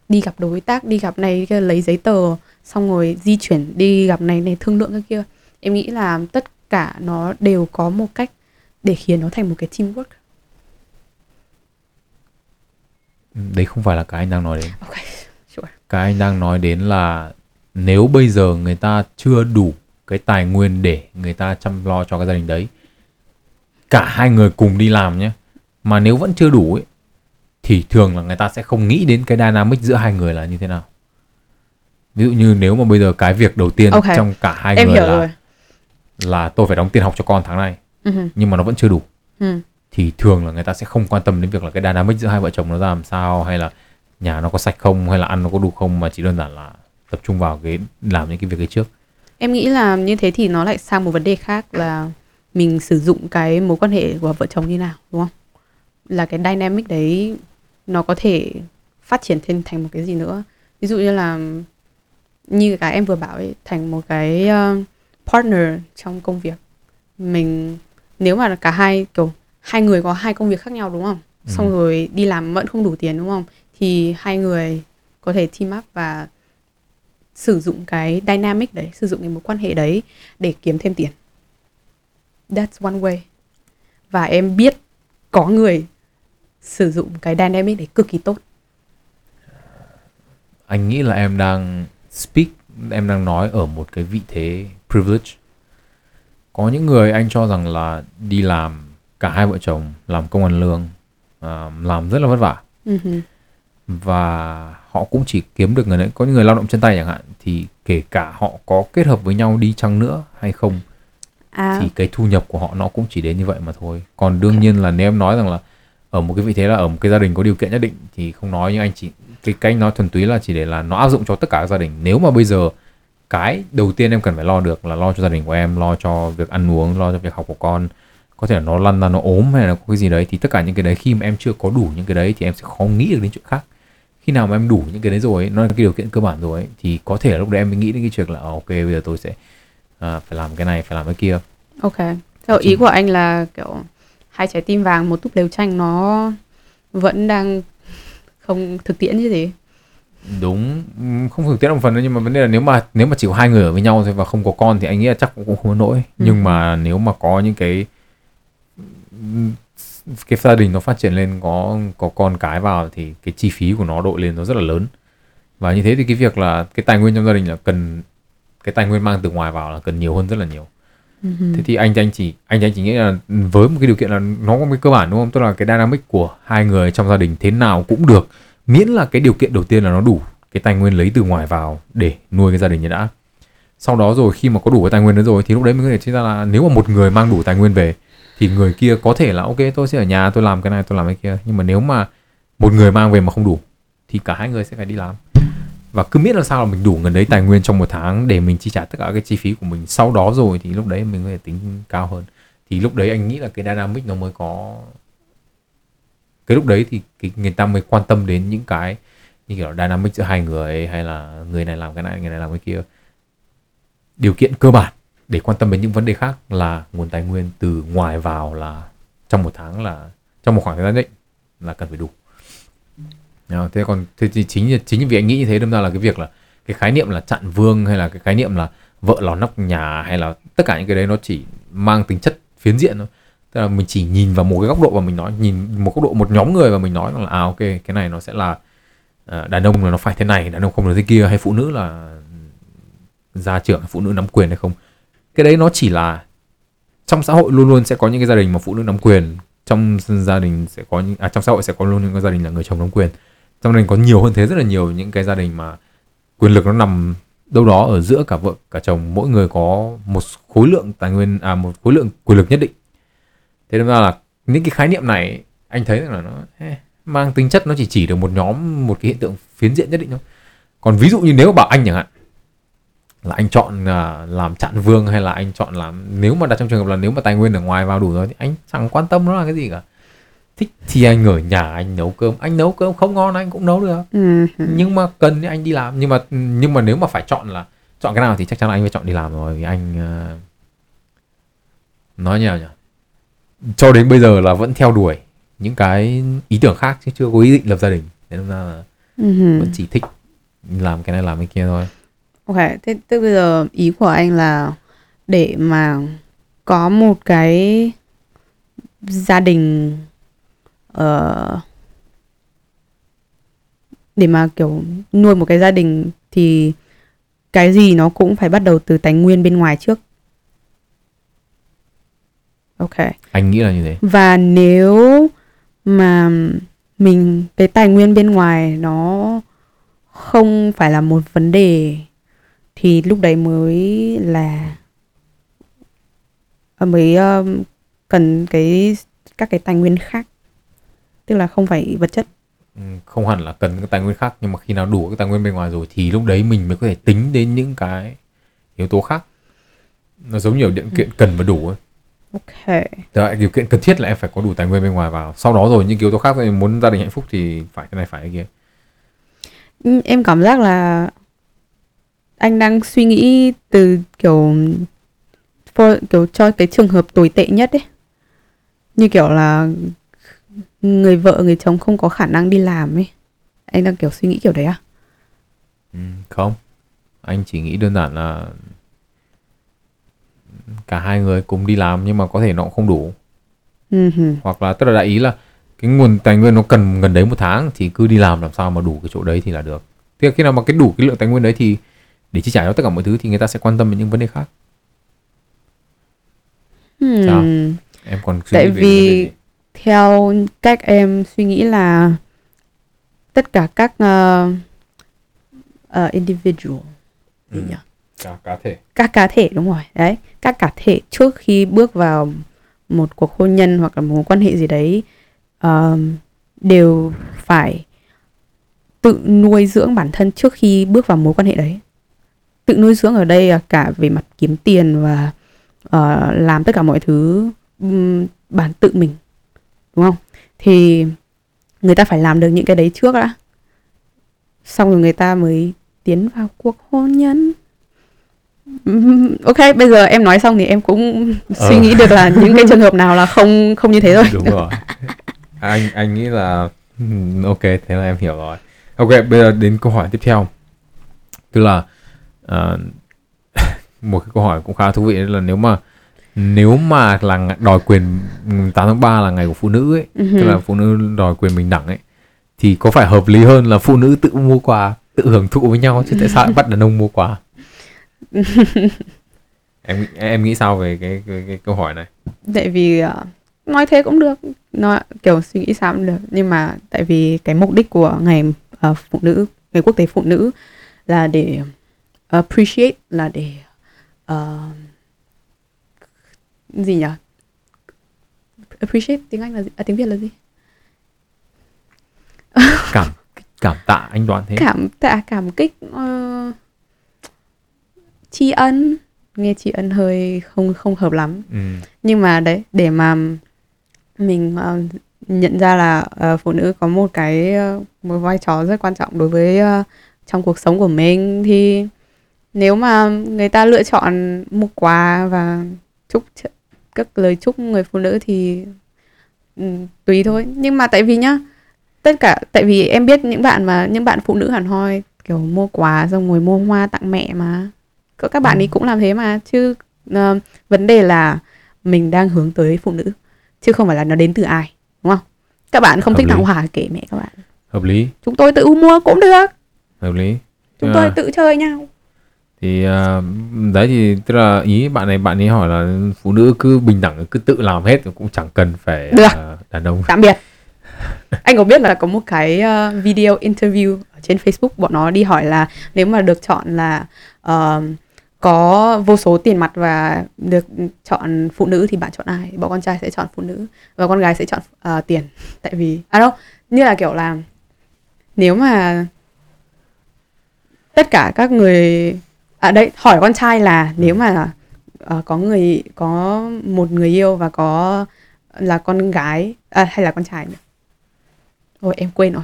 đi gặp đối tác, đi gặp này kia, lấy giấy tờ, xong rồi di chuyển đi gặp này thương lượng cái kia. Em nghĩ là tất cả nó đều có một cách để khiến nó thành một cái teamwork. Đấy không phải là cái anh đang nói đến. Okay. Sure. Cái anh đang nói đến là nếu bây giờ người ta chưa đủ cái tài nguyên để người ta chăm lo cho cái gia đình đấy, cả hai người cùng đi làm nhé, mà nếu vẫn chưa đủ ấy, thì thường là người ta sẽ không nghĩ đến cái dynamic giữa hai người là như thế nào. Ví dụ như nếu mà bây giờ cái việc đầu tiên trong cả hai em người là tôi phải đóng tiền học cho con tháng này, nhưng mà nó vẫn chưa đủ, thì thường là người ta sẽ không quan tâm đến việc là cái dynamic giữa hai vợ chồng nó ra làm sao, hay là nhà nó có sạch không, hay là ăn nó có đủ không, mà chỉ đơn giản là tập trung vào cái làm những cái việc ấy trước. Em nghĩ là như thế thì nó lại sang một vấn đề khác là mình sử dụng cái mối quan hệ của vợ chồng như nào, đúng không? Là cái dynamic đấy nó có thể phát triển thêm thành một cái gì nữa. Ví dụ như là như cái em vừa bảo ấy, thành một cái partner trong công việc. Mình nếu mà cả hai kiểu hai người có hai công việc khác nhau, đúng không? Xong rồi đi làm vẫn không đủ tiền, đúng không? Thì hai người có thể team up và sử dụng cái dynamic đấy, sử dụng cái mối quan hệ đấy để kiếm thêm tiền. That's one way. Và em biết có người sử dụng cái dynamic đấy cực kỳ tốt. Anh nghĩ là em đang speak, em đang nói ở một cái vị thế privilege. Có những người anh cho rằng là đi làm cả hai vợ chồng, làm công ăn lương, làm rất là vất vả. Và họ cũng chỉ kiếm được người đấy. Có những người lao động chân tay chẳng hạn, thì kể cả họ có kết hợp với nhau đi chăng nữa hay không, thì cái thu nhập của họ nó cũng chỉ đến như vậy mà thôi. Còn đương nhiên là nếu em nói rằng là ở một cái vị thế là ở một cái gia đình có điều kiện nhất định thì không nói, nhưng anh chỉ cái anh nói thuần túy là chỉ để là nó áp dụng cho tất cả các gia đình. Nếu mà bây giờ cái đầu tiên em cần phải lo được là lo cho gia đình của em, lo cho việc ăn uống, lo cho việc học của con, có thể là nó lăn ra nó ốm hay là có cái gì đấy, thì tất cả những cái đấy khi mà em chưa có đủ những cái đấy thì em sẽ khó nghĩ được đến chuyện khác. Khi nào mà em đủ những cái đấy rồi ấy, nó là cái điều kiện cơ bản rồi ấy, thì có thể lúc đấy em mới nghĩ đến cái chuyện là ok bây giờ tôi sẽ phải làm cái này, phải làm cái kia. Ok. Theo ý của anh là kiểu hai trái tim vàng một túp lều tranh nó vẫn đang không thực tiễn như thế. Đúng, không thực tiễn một phần nữa, nhưng mà vấn đề là nếu mà chỉ có hai người ở với nhau thôi và không có con thì anh nghĩ là chắc cũng không có nỗi. Nhưng mà nếu mà có những cái gia đình nó phát triển lên, có con cái vào thì cái chi phí của nó đội lên nó rất là lớn. Và như thế thì cái việc là cái tài nguyên trong gia đình là cần, cái tài nguyên mang từ ngoài vào là cần nhiều hơn rất là nhiều. Thế thì anh chỉ nghĩ là với một cái điều kiện là nó có cái cơ bản, đúng không? Tức là cái dynamic của hai người trong gia đình thế nào cũng được, miễn là cái điều kiện đầu tiên là nó đủ cái tài nguyên lấy từ ngoài vào để nuôi cái gia đình như đã. Sau đó rồi khi mà có đủ cái tài nguyên đó rồi thì lúc đấy mình có thể chia ra là nếu mà một người mang đủ tài nguyên về thì người kia có thể là ok tôi sẽ ở nhà, tôi làm cái này, tôi làm cái kia. Nhưng mà nếu mà một người mang về mà không đủ thì cả hai người sẽ phải đi làm. Và cứ biết là sao là mình đủ gần đấy tài nguyên trong một tháng để mình chi trả tất cả cái chi phí của mình. Sau đó rồi thì lúc đấy mình có thể tính cao hơn. Thì lúc đấy anh nghĩ là cái dynamic nó mới có. Cái lúc đấy thì người ta mới quan tâm đến những cái như kiểu dynamic giữa hai người ấy, hay là người này làm cái này, người này làm cái kia. Điều kiện cơ bản để quan tâm đến những vấn đề khác là nguồn tài nguyên từ ngoài vào là trong một tháng, là trong một khoảng thời gian định là cần phải đủ. Thế còn thì chính vì anh nghĩ như thế đâm ra là cái việc là cái khái niệm là chặn vương, hay là cái khái niệm là vợ lò nóc nhà, hay là tất cả những cái đấy nó chỉ mang tính chất phiến diện thôi. Tức là mình chỉ nhìn vào một cái góc độ và mình nói, nhìn một góc độ một nhóm người và mình nói là ok cái này nó sẽ là đàn ông là nó phải thế này, đàn ông không được thế kia, hay phụ nữ là gia trưởng, phụ nữ nắm quyền hay không. Cái đấy nó chỉ là trong xã hội luôn luôn sẽ có những cái gia đình mà phụ nữ nắm quyền, trong gia đình sẽ có trong xã hội sẽ có luôn những cái gia đình là người chồng nắm quyền. Trong gia đình có nhiều hơn thế rất là nhiều những cái gia đình mà quyền lực nó nằm đâu đó ở giữa cả vợ cả chồng mỗi người có một khối lượng tài nguyên, một khối lượng quyền lực nhất định. Thế nên là những cái khái niệm này anh thấy là nó mang tính chất, nó chỉ được một nhóm, một cái hiện tượng phiến diện nhất định thôi. Còn ví dụ như nếu bảo anh chẳng hạn là anh chọn làm chạn vương, hay là anh chọn làm, nếu mà đặt trong trường hợp là nếu mà tài nguyên ở ngoài vào đủ rồi thì anh chẳng quan tâm nó là cái gì cả. Thích thì anh ở nhà anh nấu cơm, anh nấu cơm không ngon anh cũng nấu được, nhưng mà cần thì anh đi làm. Nhưng mà nếu mà phải chọn là chọn cái nào thì chắc chắn là anh phải chọn đi làm rồi. Vì anh nói như nào nhỉ, cho đến bây giờ là vẫn theo đuổi những cái ý tưởng khác chứ chưa có ý định lập gia đình. Thế nên là vẫn chỉ thích làm cái này làm cái kia thôi. Ok, thế tức bây giờ ý của anh là để mà có một cái gia đình, để mà kiểu nuôi một cái gia đình thì cái gì nó cũng phải bắt đầu từ tài nguyên bên ngoài trước. Ok, anh nghĩ là như thế. Và nếu mà mình, cái tài nguyên bên ngoài nó không phải là một vấn đề thì lúc đấy mới là mới cần các cái tài nguyên khác. Tức là không phải vật chất. Không hẳn là cần cái tài nguyên khác, nhưng mà khi nào đủ cái tài nguyên bên ngoài rồi thì lúc đấy mình mới có thể tính đến những cái yếu tố khác. Nó giống như điều kiện cần và đủ ấy. Ok. Đấy, điều kiện cần thiết là em phải có đủ tài nguyên bên ngoài vào. Sau đó rồi những yếu tố khác, muốn gia đình hạnh phúc thì phải cái này phải cái kia. Em cảm giác là anh đang suy nghĩ từ kiểu cho cái trường hợp tồi tệ nhất ấy. Như kiểu là người vợ, người chồng không có khả năng đi làm ấy. Anh đang kiểu suy nghĩ kiểu đấy à? Không. Anh chỉ nghĩ đơn giản là cả hai người cùng đi làm nhưng mà có thể nó cũng không đủ. Hoặc là tức là đại ý là cái nguồn tài nguyên nó cần gần đấy một tháng thì cứ đi làm sao mà đủ cái chỗ đấy thì là được. Thế là khi nào mà cái đủ cái lượng tài nguyên đấy thì để chi trả cho tất cả mọi thứ thì người ta sẽ quan tâm đến những vấn đề khác. Em còn suy nghĩ về vấn đề. Theo cách em suy nghĩ là tất cả các individual, Các cá thể đúng rồi. Đấy, các cá thể trước khi bước vào một cuộc hôn nhân hoặc là một mối quan hệ gì đấy đều phải tự nuôi dưỡng bản thân trước khi bước vào mối quan hệ đấy. Tự nuôi dưỡng ở đây là cả về mặt kiếm tiền và làm tất cả mọi thứ bản tự mình, đúng không? Thì người ta phải làm được những cái đấy trước đã, xong rồi người ta mới tiến vào cuộc hôn nhân. Ok, bây giờ em nói xong thì em cũng suy nghĩ được là những cái trường hợp nào là không như thế rồi. Đúng rồi. Anh nghĩ là ok, thế là em hiểu rồi. Ok, bây giờ đến câu hỏi tiếp theo. Tức là một cái câu hỏi cũng khá thú vị là nếu mà là đòi quyền 8 tháng 3 là ngày của phụ nữ ấy, tức là phụ nữ đòi quyền bình đẳng ấy, thì có phải hợp lý hơn là phụ nữ tự mua quà, tự hưởng thụ với nhau, chứ tại sao lại bắt đàn ông mua quà? Em nghĩ sao về cái câu hỏi này? Tại vì nói thế cũng được, nói kiểu suy nghĩ sao cũng được, nhưng mà tại vì cái mục đích của ngày phụ nữ, ngày quốc tế phụ nữ là để appreciate, là để gì nhỉ? Appreciate tiếng Anh là gì? À, tiếng Việt là gì? Cảm tạ, anh đoán thế. Cảm tạ, cảm kích, tri ân. Nghe tri ân hơi không hợp lắm. Nhưng mà đấy, để mà mình nhận ra là phụ nữ có một vai trò rất quan trọng đối với trong cuộc sống của mình, thì nếu mà người ta lựa chọn mua quà và chúc các lời chúc người phụ nữ thì tùy thôi. Nhưng mà tại vì nhá, tại vì em biết những bạn phụ nữ hẳn hoi kiểu mua quà xong rồi mua hoa tặng mẹ mà. Các bạn ấy cũng làm thế mà. Chứ vấn đề là mình đang hướng tới phụ nữ, chứ không phải là nó đến từ ai, đúng không? Các bạn không hợp thích tặng hoa kể mẹ các bạn. Hợp lý. Chúng tôi tự mua cũng được. Hợp lý. Chúng tôi tự chơi nhau. Thì đấy, thì tức là ý bạn ấy hỏi là phụ nữ cứ bình đẳng, cứ tự làm hết, cũng chẳng cần phải đàn ông. Tạm biệt. Anh có biết là có một cái video interview ở trên Facebook, bọn nó đi hỏi là nếu mà được chọn là có vô số tiền mặt và được chọn phụ nữ thì bạn chọn ai? Bọn con trai sẽ chọn phụ nữ và con gái sẽ chọn tiền. Tại vì như là kiểu là nếu mà tất cả các người hỏi con trai là nếu mà có một người yêu và có là con gái hay là con trai nữa. Ôi em quên rồi.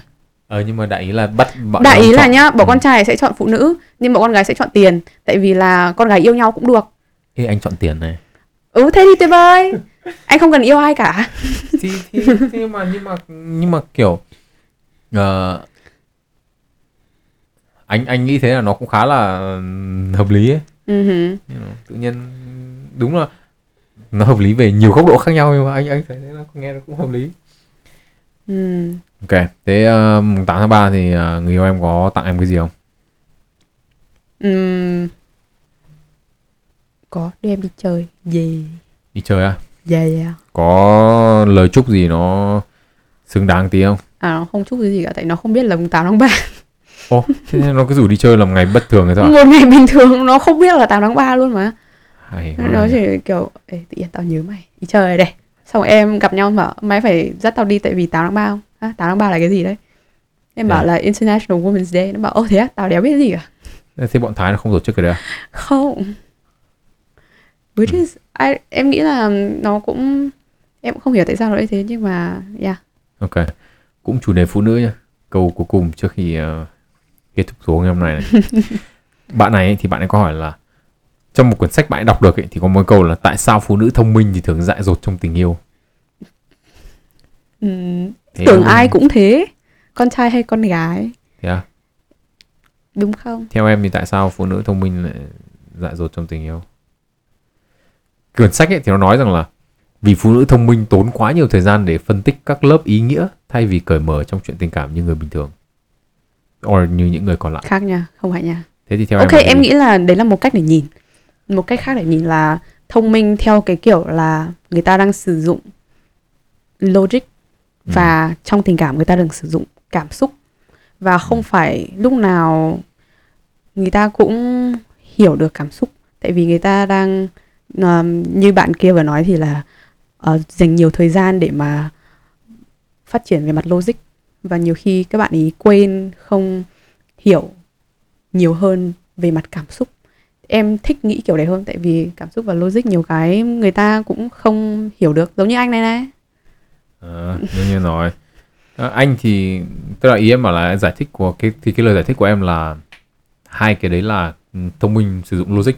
Nhưng mà đại ý là đại ý là nhá, bọn con trai sẽ chọn phụ nữ nhưng bọn con gái sẽ chọn tiền, tại vì là con gái yêu nhau cũng được. Ê, anh chọn tiền này. Ừ thế thì tuyệt vời. Anh không cần yêu ai cả. Nhưng mà kiểu anh nghĩ thế là nó cũng khá là hợp lý ấy. Uh-huh. Tự nhiên đúng là nó hợp lý về nhiều góc độ khác nhau, nhưng mà anh thấy thế là nghe nó cũng hợp lý. Ok, thế 8 tháng 3 thì người yêu em có tặng em cái gì không? Có đưa em đi chơi. Gì? Đi chơi à? Yeah. Có lời chúc gì nó xứng đáng tí không? Nó không chúc gì cả, tại nó không biết là 8 tháng 3. Ồ, thế nên nó cứ rủ đi chơi làm ngày bất thường hay sao? Một ngày bình thường, nó không biết là 8 tháng 3 luôn mà. Nó chỉ kiểu, ê, tự nhiên tao nhớ mày, đi chơi đây. Xong em gặp nhau mà mày phải dắt tao đi tại vì 8 tháng 3 không? 8 tháng 3 là cái gì đấy? Em bảo là International Women's Day. Nó bảo, ô thế á, tao đéo biết gì cả. Thế bọn Thái nó không tổ chức cái đấy à? Không. Which is, em nghĩ là nó cũng, em cũng không hiểu tại sao nó lại thế, nhưng mà, yeah. Ok, cũng chủ đề phụ nữ nha. Câu cuối cùng trước khi kết thúc số ngày hôm nay này. Bạn này thì bạn ấy có hỏi là trong một cuốn sách bạn ấy đọc được ấy, thì có một câu là tại sao phụ nữ thông minh thì thường dại dột trong tình yêu? Tưởng ai cũng thế, con trai hay con gái. Thế à? Đúng không? Theo em thì tại sao phụ nữ thông minh lại dại dột trong tình yêu? Cuốn sách ấy thì nó nói rằng là vì phụ nữ thông minh tốn quá nhiều thời gian để phân tích các lớp ý nghĩa thay vì cởi mở trong chuyện tình cảm như người bình thường. Or như những người còn lại. Khác nha, không phải nha. Thế thì theo em em nghĩ là đấy là một cách để nhìn. Một cách khác để nhìn là thông minh theo cái kiểu là người ta đang sử dụng logic và trong tình cảm người ta đang sử dụng cảm xúc, và không phải lúc nào người ta cũng hiểu được cảm xúc, tại vì người ta đang như bạn kia vừa nói thì là dành nhiều thời gian để mà phát triển về mặt logic, và nhiều khi các bạn ý quên không hiểu nhiều hơn về mặt cảm xúc. Em thích nghĩ kiểu đấy hơn, tại vì cảm xúc và logic nhiều cái người ta cũng không hiểu được, giống như anh này. Đương nhiên rồi. Anh thì tức là ý em bảo là giải thích của cái lời giải thích của em là hai cái đấy là thông minh sử dụng logic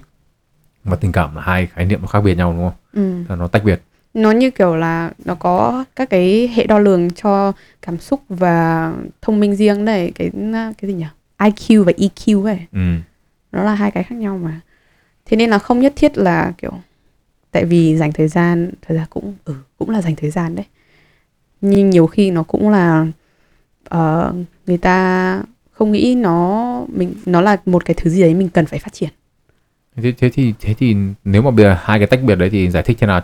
và tình cảm là hai khái niệm nó khác biệt nhau, đúng không? Là nó tách biệt. Nó như kiểu là nó có các cái hệ đo lường cho cảm xúc và thông minh riêng đấy, cái gì nhỉ? IQ và EQ ấy. Nó là hai cái khác nhau mà. Thế nên là không nhất thiết là kiểu tại vì dành thời gian cũng là dành thời gian đấy. Nhưng nhiều khi nó cũng là người ta không nghĩ nó là một cái thứ gì đấy mình cần phải phát triển. Thế thì nếu mà bây giờ hai cái tách biệt đấy thì giải thích thế nào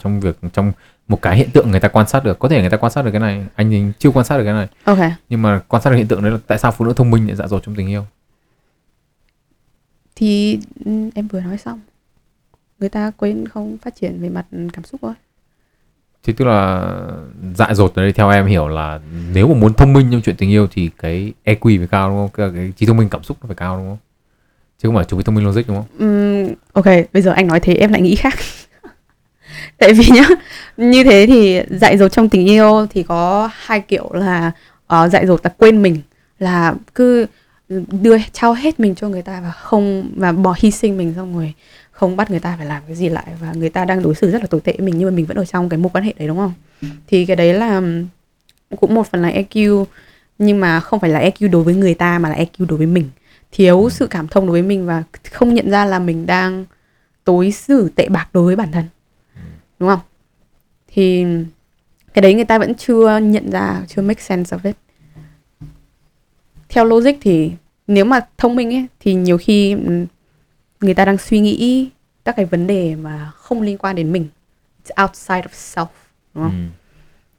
trong một cái hiện tượng người ta quan sát được? Có thể người ta quan sát được cái này, anh thì chưa quan sát được cái này. Ok. Nhưng mà quan sát được hiện tượng đấy là tại sao phụ nữ thông minh lại dại dột trong tình yêu? Thì em vừa nói xong, người ta quên không phát triển về mặt cảm xúc thôi. Thì tức là dại dột đấy theo em hiểu là nếu mà muốn thông minh trong chuyện tình yêu thì cái EQ phải cao, đúng không? Cái trí thông minh cảm xúc phải cao, đúng không? Chứ không phải chú ý thông minh logic, đúng không? Ok, bây giờ anh nói thế em lại nghĩ khác. Tại vì nhá, như thế thì dại dột trong tình yêu thì có hai kiểu là dại dột là quên mình, là cứ trao hết mình cho người ta và bỏ hy sinh mình, xong rồi không bắt người ta phải làm cái gì lại, và người ta đang đối xử rất là tồi tệ với mình nhưng mà mình vẫn ở trong cái mối quan hệ đấy, đúng không? Thì cái đấy là cũng một phần là EQ, nhưng mà không phải là EQ đối với người ta mà là EQ đối với mình. Thiếu sự cảm thông đối với mình và không nhận ra là mình đang đối xử tệ bạc đối với bản thân, đúng không? Thì cái đấy người ta vẫn chưa nhận ra, chưa make sense of it. Theo logic thì nếu mà thông minh ấy, thì nhiều khi người ta đang suy nghĩ các cái vấn đề mà không liên quan đến mình. It's outside of self, đúng không?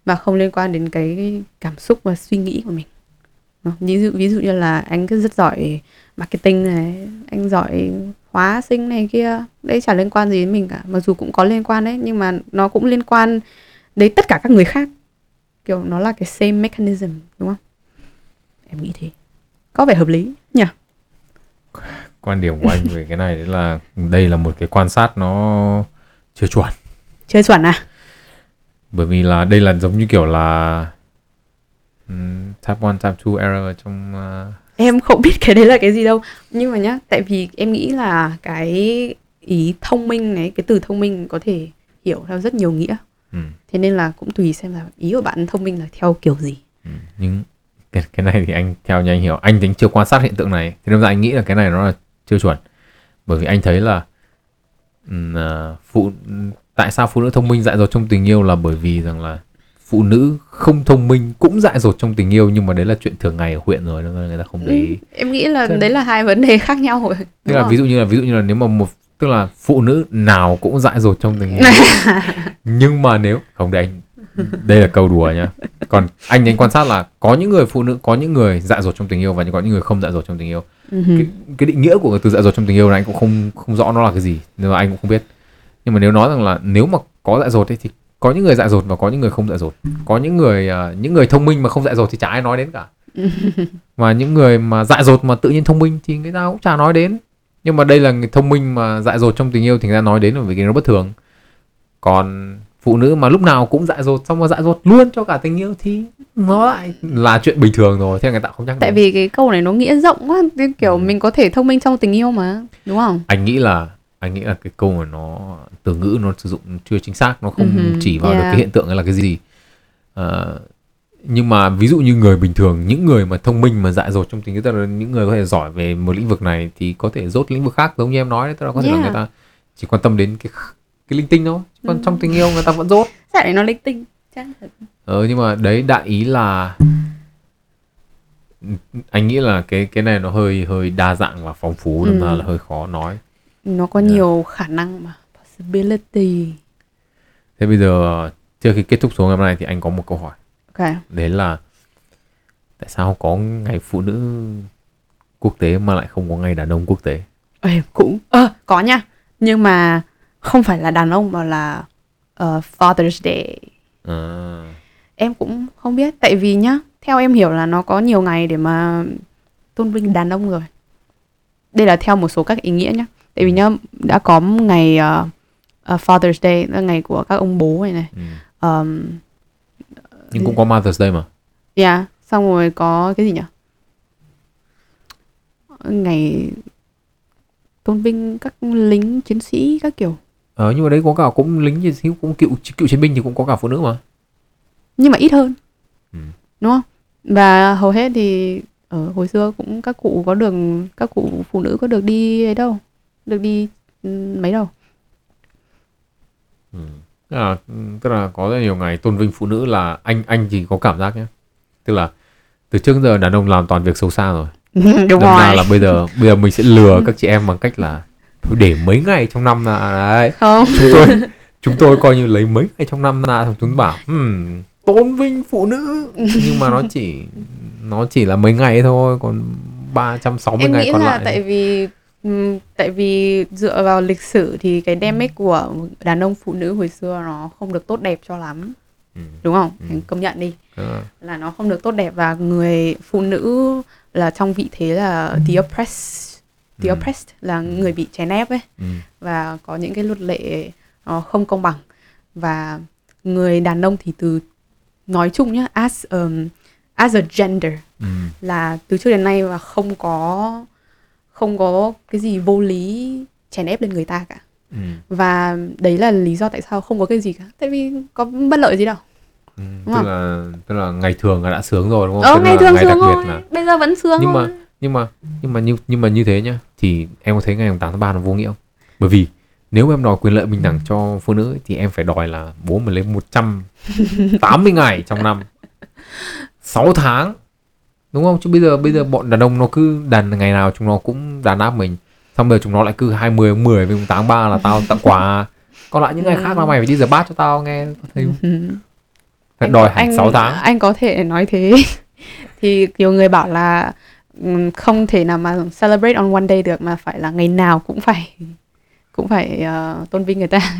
Và không liên quan đến cái cảm xúc và suy nghĩ của mình. Ví dụ như là anh cứ rất giỏi marketing này, anh giỏi hóa sinh này kia, đấy chả liên quan gì đến mình cả. Mặc dù cũng có liên quan đấy, nhưng mà nó cũng liên quan đến tất cả các người khác. Kiểu nó là cái same mechanism, đúng không? Em nghĩ thế. Có vẻ hợp lý nhỉ? Quan điểm của anh về cái này đấy là đây là một cái quan sát nó chưa chuẩn. Chưa chuẩn à? Bởi vì là đây là giống như kiểu là type 1, type 2 error trong... Em không biết cái đấy là cái gì đâu. Nhưng mà nhá, tại vì em nghĩ là cái ý thông minh này, cái từ thông minh có thể hiểu theo rất nhiều nghĩa. Thế nên là cũng tùy xem là ý của bạn thông minh là theo kiểu gì. Nhưng cái này thì anh theo như anh hiểu, anh tính chưa quan sát hiện tượng này, thế nên là anh nghĩ là cái này nó là chưa chuẩn. Bởi vì anh thấy là tại sao phụ nữ thông minh dại dột trong tình yêu là bởi vì rằng là phụ nữ không thông minh cũng dại dột trong tình yêu, nhưng mà đấy là chuyện thường ngày ở huyện rồi nên người ta không để ý. Em nghĩ là đấy là hai vấn đề khác nhau rồi. Tức là ví dụ như là nếu mà một, tức là phụ nữ nào cũng dại dột trong tình yêu. Nhưng mà nếu không để anh, đây là câu đùa nhá. Còn anh quan sát là có những người phụ nữ, có những người dại dột trong tình yêu và có những người không dại dột trong tình yêu. Cái định nghĩa của cái từ dại dột trong tình yêu này anh cũng không rõ nó là cái gì, nên là anh cũng không biết. Nhưng mà nếu nói rằng là nếu mà có dại dột ấy, thì có những người dại dột và có những người không dại dột. Có những người thông minh mà không dại dột thì chả ai nói đến cả. Mà những người mà dại dột mà tự nhiên thông minh thì người ta cũng chả nói đến. Nhưng mà đây là người thông minh mà dại dột trong tình yêu thì người ta nói đến vì cái nó bất thường. Còn phụ nữ mà lúc nào cũng dại dột, xong rồi dại dột luôn cho cả tình yêu thì nó lại là chuyện bình thường rồi, thế người ta không nhắc. Tại vì cái câu này nó nghĩa rộng quá, kiểu mình có thể thông minh trong tình yêu mà, đúng không? Anh nghĩ là cái câu mà nó từ ngữ nó sử dụng chưa chính xác, nó không chỉ vào được cái hiện tượng là cái gì. Nhưng mà ví dụ như người bình thường, những người mà thông minh mà dại dột trong tình yêu, tức là những người có thể giỏi về một lĩnh vực này thì có thể dốt lĩnh vực khác, giống như em nói đấy, tức là có thể là người ta chỉ quan tâm đến cái linh tinh thôi, còn trong tình yêu người ta vẫn dốt. Sao lại nó linh tinh? Nhưng mà đấy, đại ý là anh nghĩ là cái này nó hơi đa dạng và phong phú, nên là hơi khó nói. Nó có nhiều khả năng mà, possibility. Thế bây giờ trước khi kết thúc số ngày hôm nay thì anh có một câu hỏi. Okay. Đấy là tại sao có ngày phụ nữ quốc tế mà lại không có ngày đàn ông quốc tế? Em cũng có nha, nhưng mà không phải là đàn ông mà là Father's Day. Em cũng không biết, tại vì nhá, theo em hiểu là nó có nhiều ngày để mà tôn vinh đàn ông rồi. Đây là theo một số các ý nghĩa nhá. Tại vì nhá, đã có ngày Father's Day, là ngày của các ông bố này. Nhưng cũng có Mother's Day mà. Xong rồi có cái gì nhỉ? Ngày tôn vinh các lính chiến sĩ các kiểu. Nhưng mà đấy có cả cũng lính chiến sĩ, cũng cựu chiến binh thì cũng có cả phụ nữ mà. Nhưng mà ít hơn. Đúng không? Và hầu hết thì ở hồi xưa cũng các cụ phụ nữ có được đi đâu. Được đi mấy đâu. Tức là có rất nhiều ngày tôn vinh phụ nữ là anh chỉ có cảm giác nhé. Tức là từ trước giờ đàn ông làm toàn việc xấu xa rồi. Đúng rồi. Ra là bây giờ mình sẽ lừa các chị em bằng cách là để mấy ngày trong năm là đấy. Không. Chúng tôi coi như lấy mấy ngày trong năm ra, xong chúng bảo tôn vinh phụ nữ. Nhưng mà nó chỉ là mấy ngày thôi, còn 360 ngày còn lại. Em nghĩ là tại vì dựa vào lịch sử thì cái dynamic của đàn ông phụ nữ hồi xưa nó không được tốt đẹp cho lắm. Đúng không? Công nhận đi. Là nó không được tốt đẹp và người phụ nữ là trong vị thế là the oppressed là người bị chèn ép ấy. Và có những cái luật lệ nó không công bằng. Và người đàn ông thì từ nói chung nhá, as a gender là từ trước đến nay và không có cái gì vô lý chèn ép lên người ta cả. Và đấy là lý do tại sao không có cái gì cả. Tại vì có bất lợi gì đâu. Tức là ngày thường là đã sướng rồi đúng không? Ngày thường sướng rồi. Bây giờ vẫn sướng. Nhưng mà như thế nhá, thì em có thấy ngày 8 tháng 3 nó vô nghĩa không? Bởi vì nếu em đòi quyền lợi bình đẳng cho phụ nữ thì em phải đòi là bố mình lấy 180 ngày trong năm. 6 tháng. Đúng không? Chứ bây giờ bọn đàn ông nó cứ đàn ngày nào chúng nó cũng đàn áp mình. Xong rồi chúng nó lại cứ 20 tháng 10 với tháng 3 là tao tặng quà. Còn lại những ngày khác là mày phải đi rửa bát cho tao nghe. Thấy đòi hẳn 6 tháng. Anh có thể nói thế. Thì nhiều người bảo là không thể nào mà celebrate on one day được, mà phải là ngày nào cũng phải tôn vinh người ta.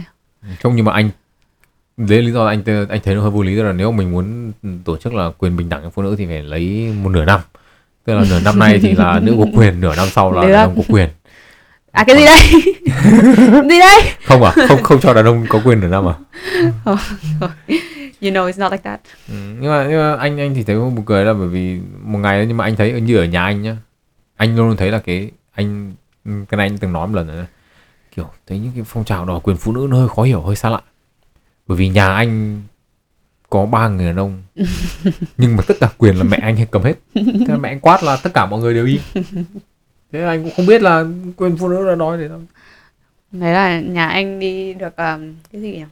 Không, nhưng mà anh đấy lý do là anh thấy nó hơi vô lý, tức là nếu mình muốn tổ chức là quyền bình đẳng cho phụ nữ thì phải lấy một nửa năm, tức là nửa năm nay thì là nữ có quyền, nửa năm sau là đàn ông có quyền. À cái gì đây? Gì đây? Không à? Không cho đàn ông có quyền nửa năm à? You know it's not like that. Nhưng mà anh thì thấy buồn cười là bởi vì một ngày đó, nhưng mà anh thấy như ở nhà anh nhá, anh luôn thấy là cái này anh từng nói một lần rồi này, kiểu thấy những cái phong trào đòi quyền phụ nữ nó hơi khó hiểu, hơi xa lạ. Bởi vì nhà anh có 3 người đàn ông nhưng mà tất cả quyền là mẹ anh cầm hết. Thế là mẹ anh quát là tất cả mọi người đều đi. Thế anh cũng không biết là quyền phụ nữ là nói thế đâu. Đấy là nhà anh đi được cái gì nhỉ?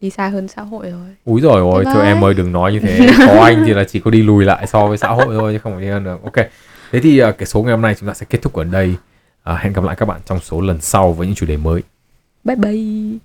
Đi xa hơn xã hội rồi. Úi giời ơi, thôi em ơi đừng nói như thế. Có anh thì là chỉ có đi lùi lại so với xã hội thôi chứ không phải đi hơn được. Ok. Thế thì cái số ngày hôm nay chúng ta sẽ kết thúc ở đây. Hẹn gặp lại các bạn trong số lần sau với những chủ đề mới. Bye bye.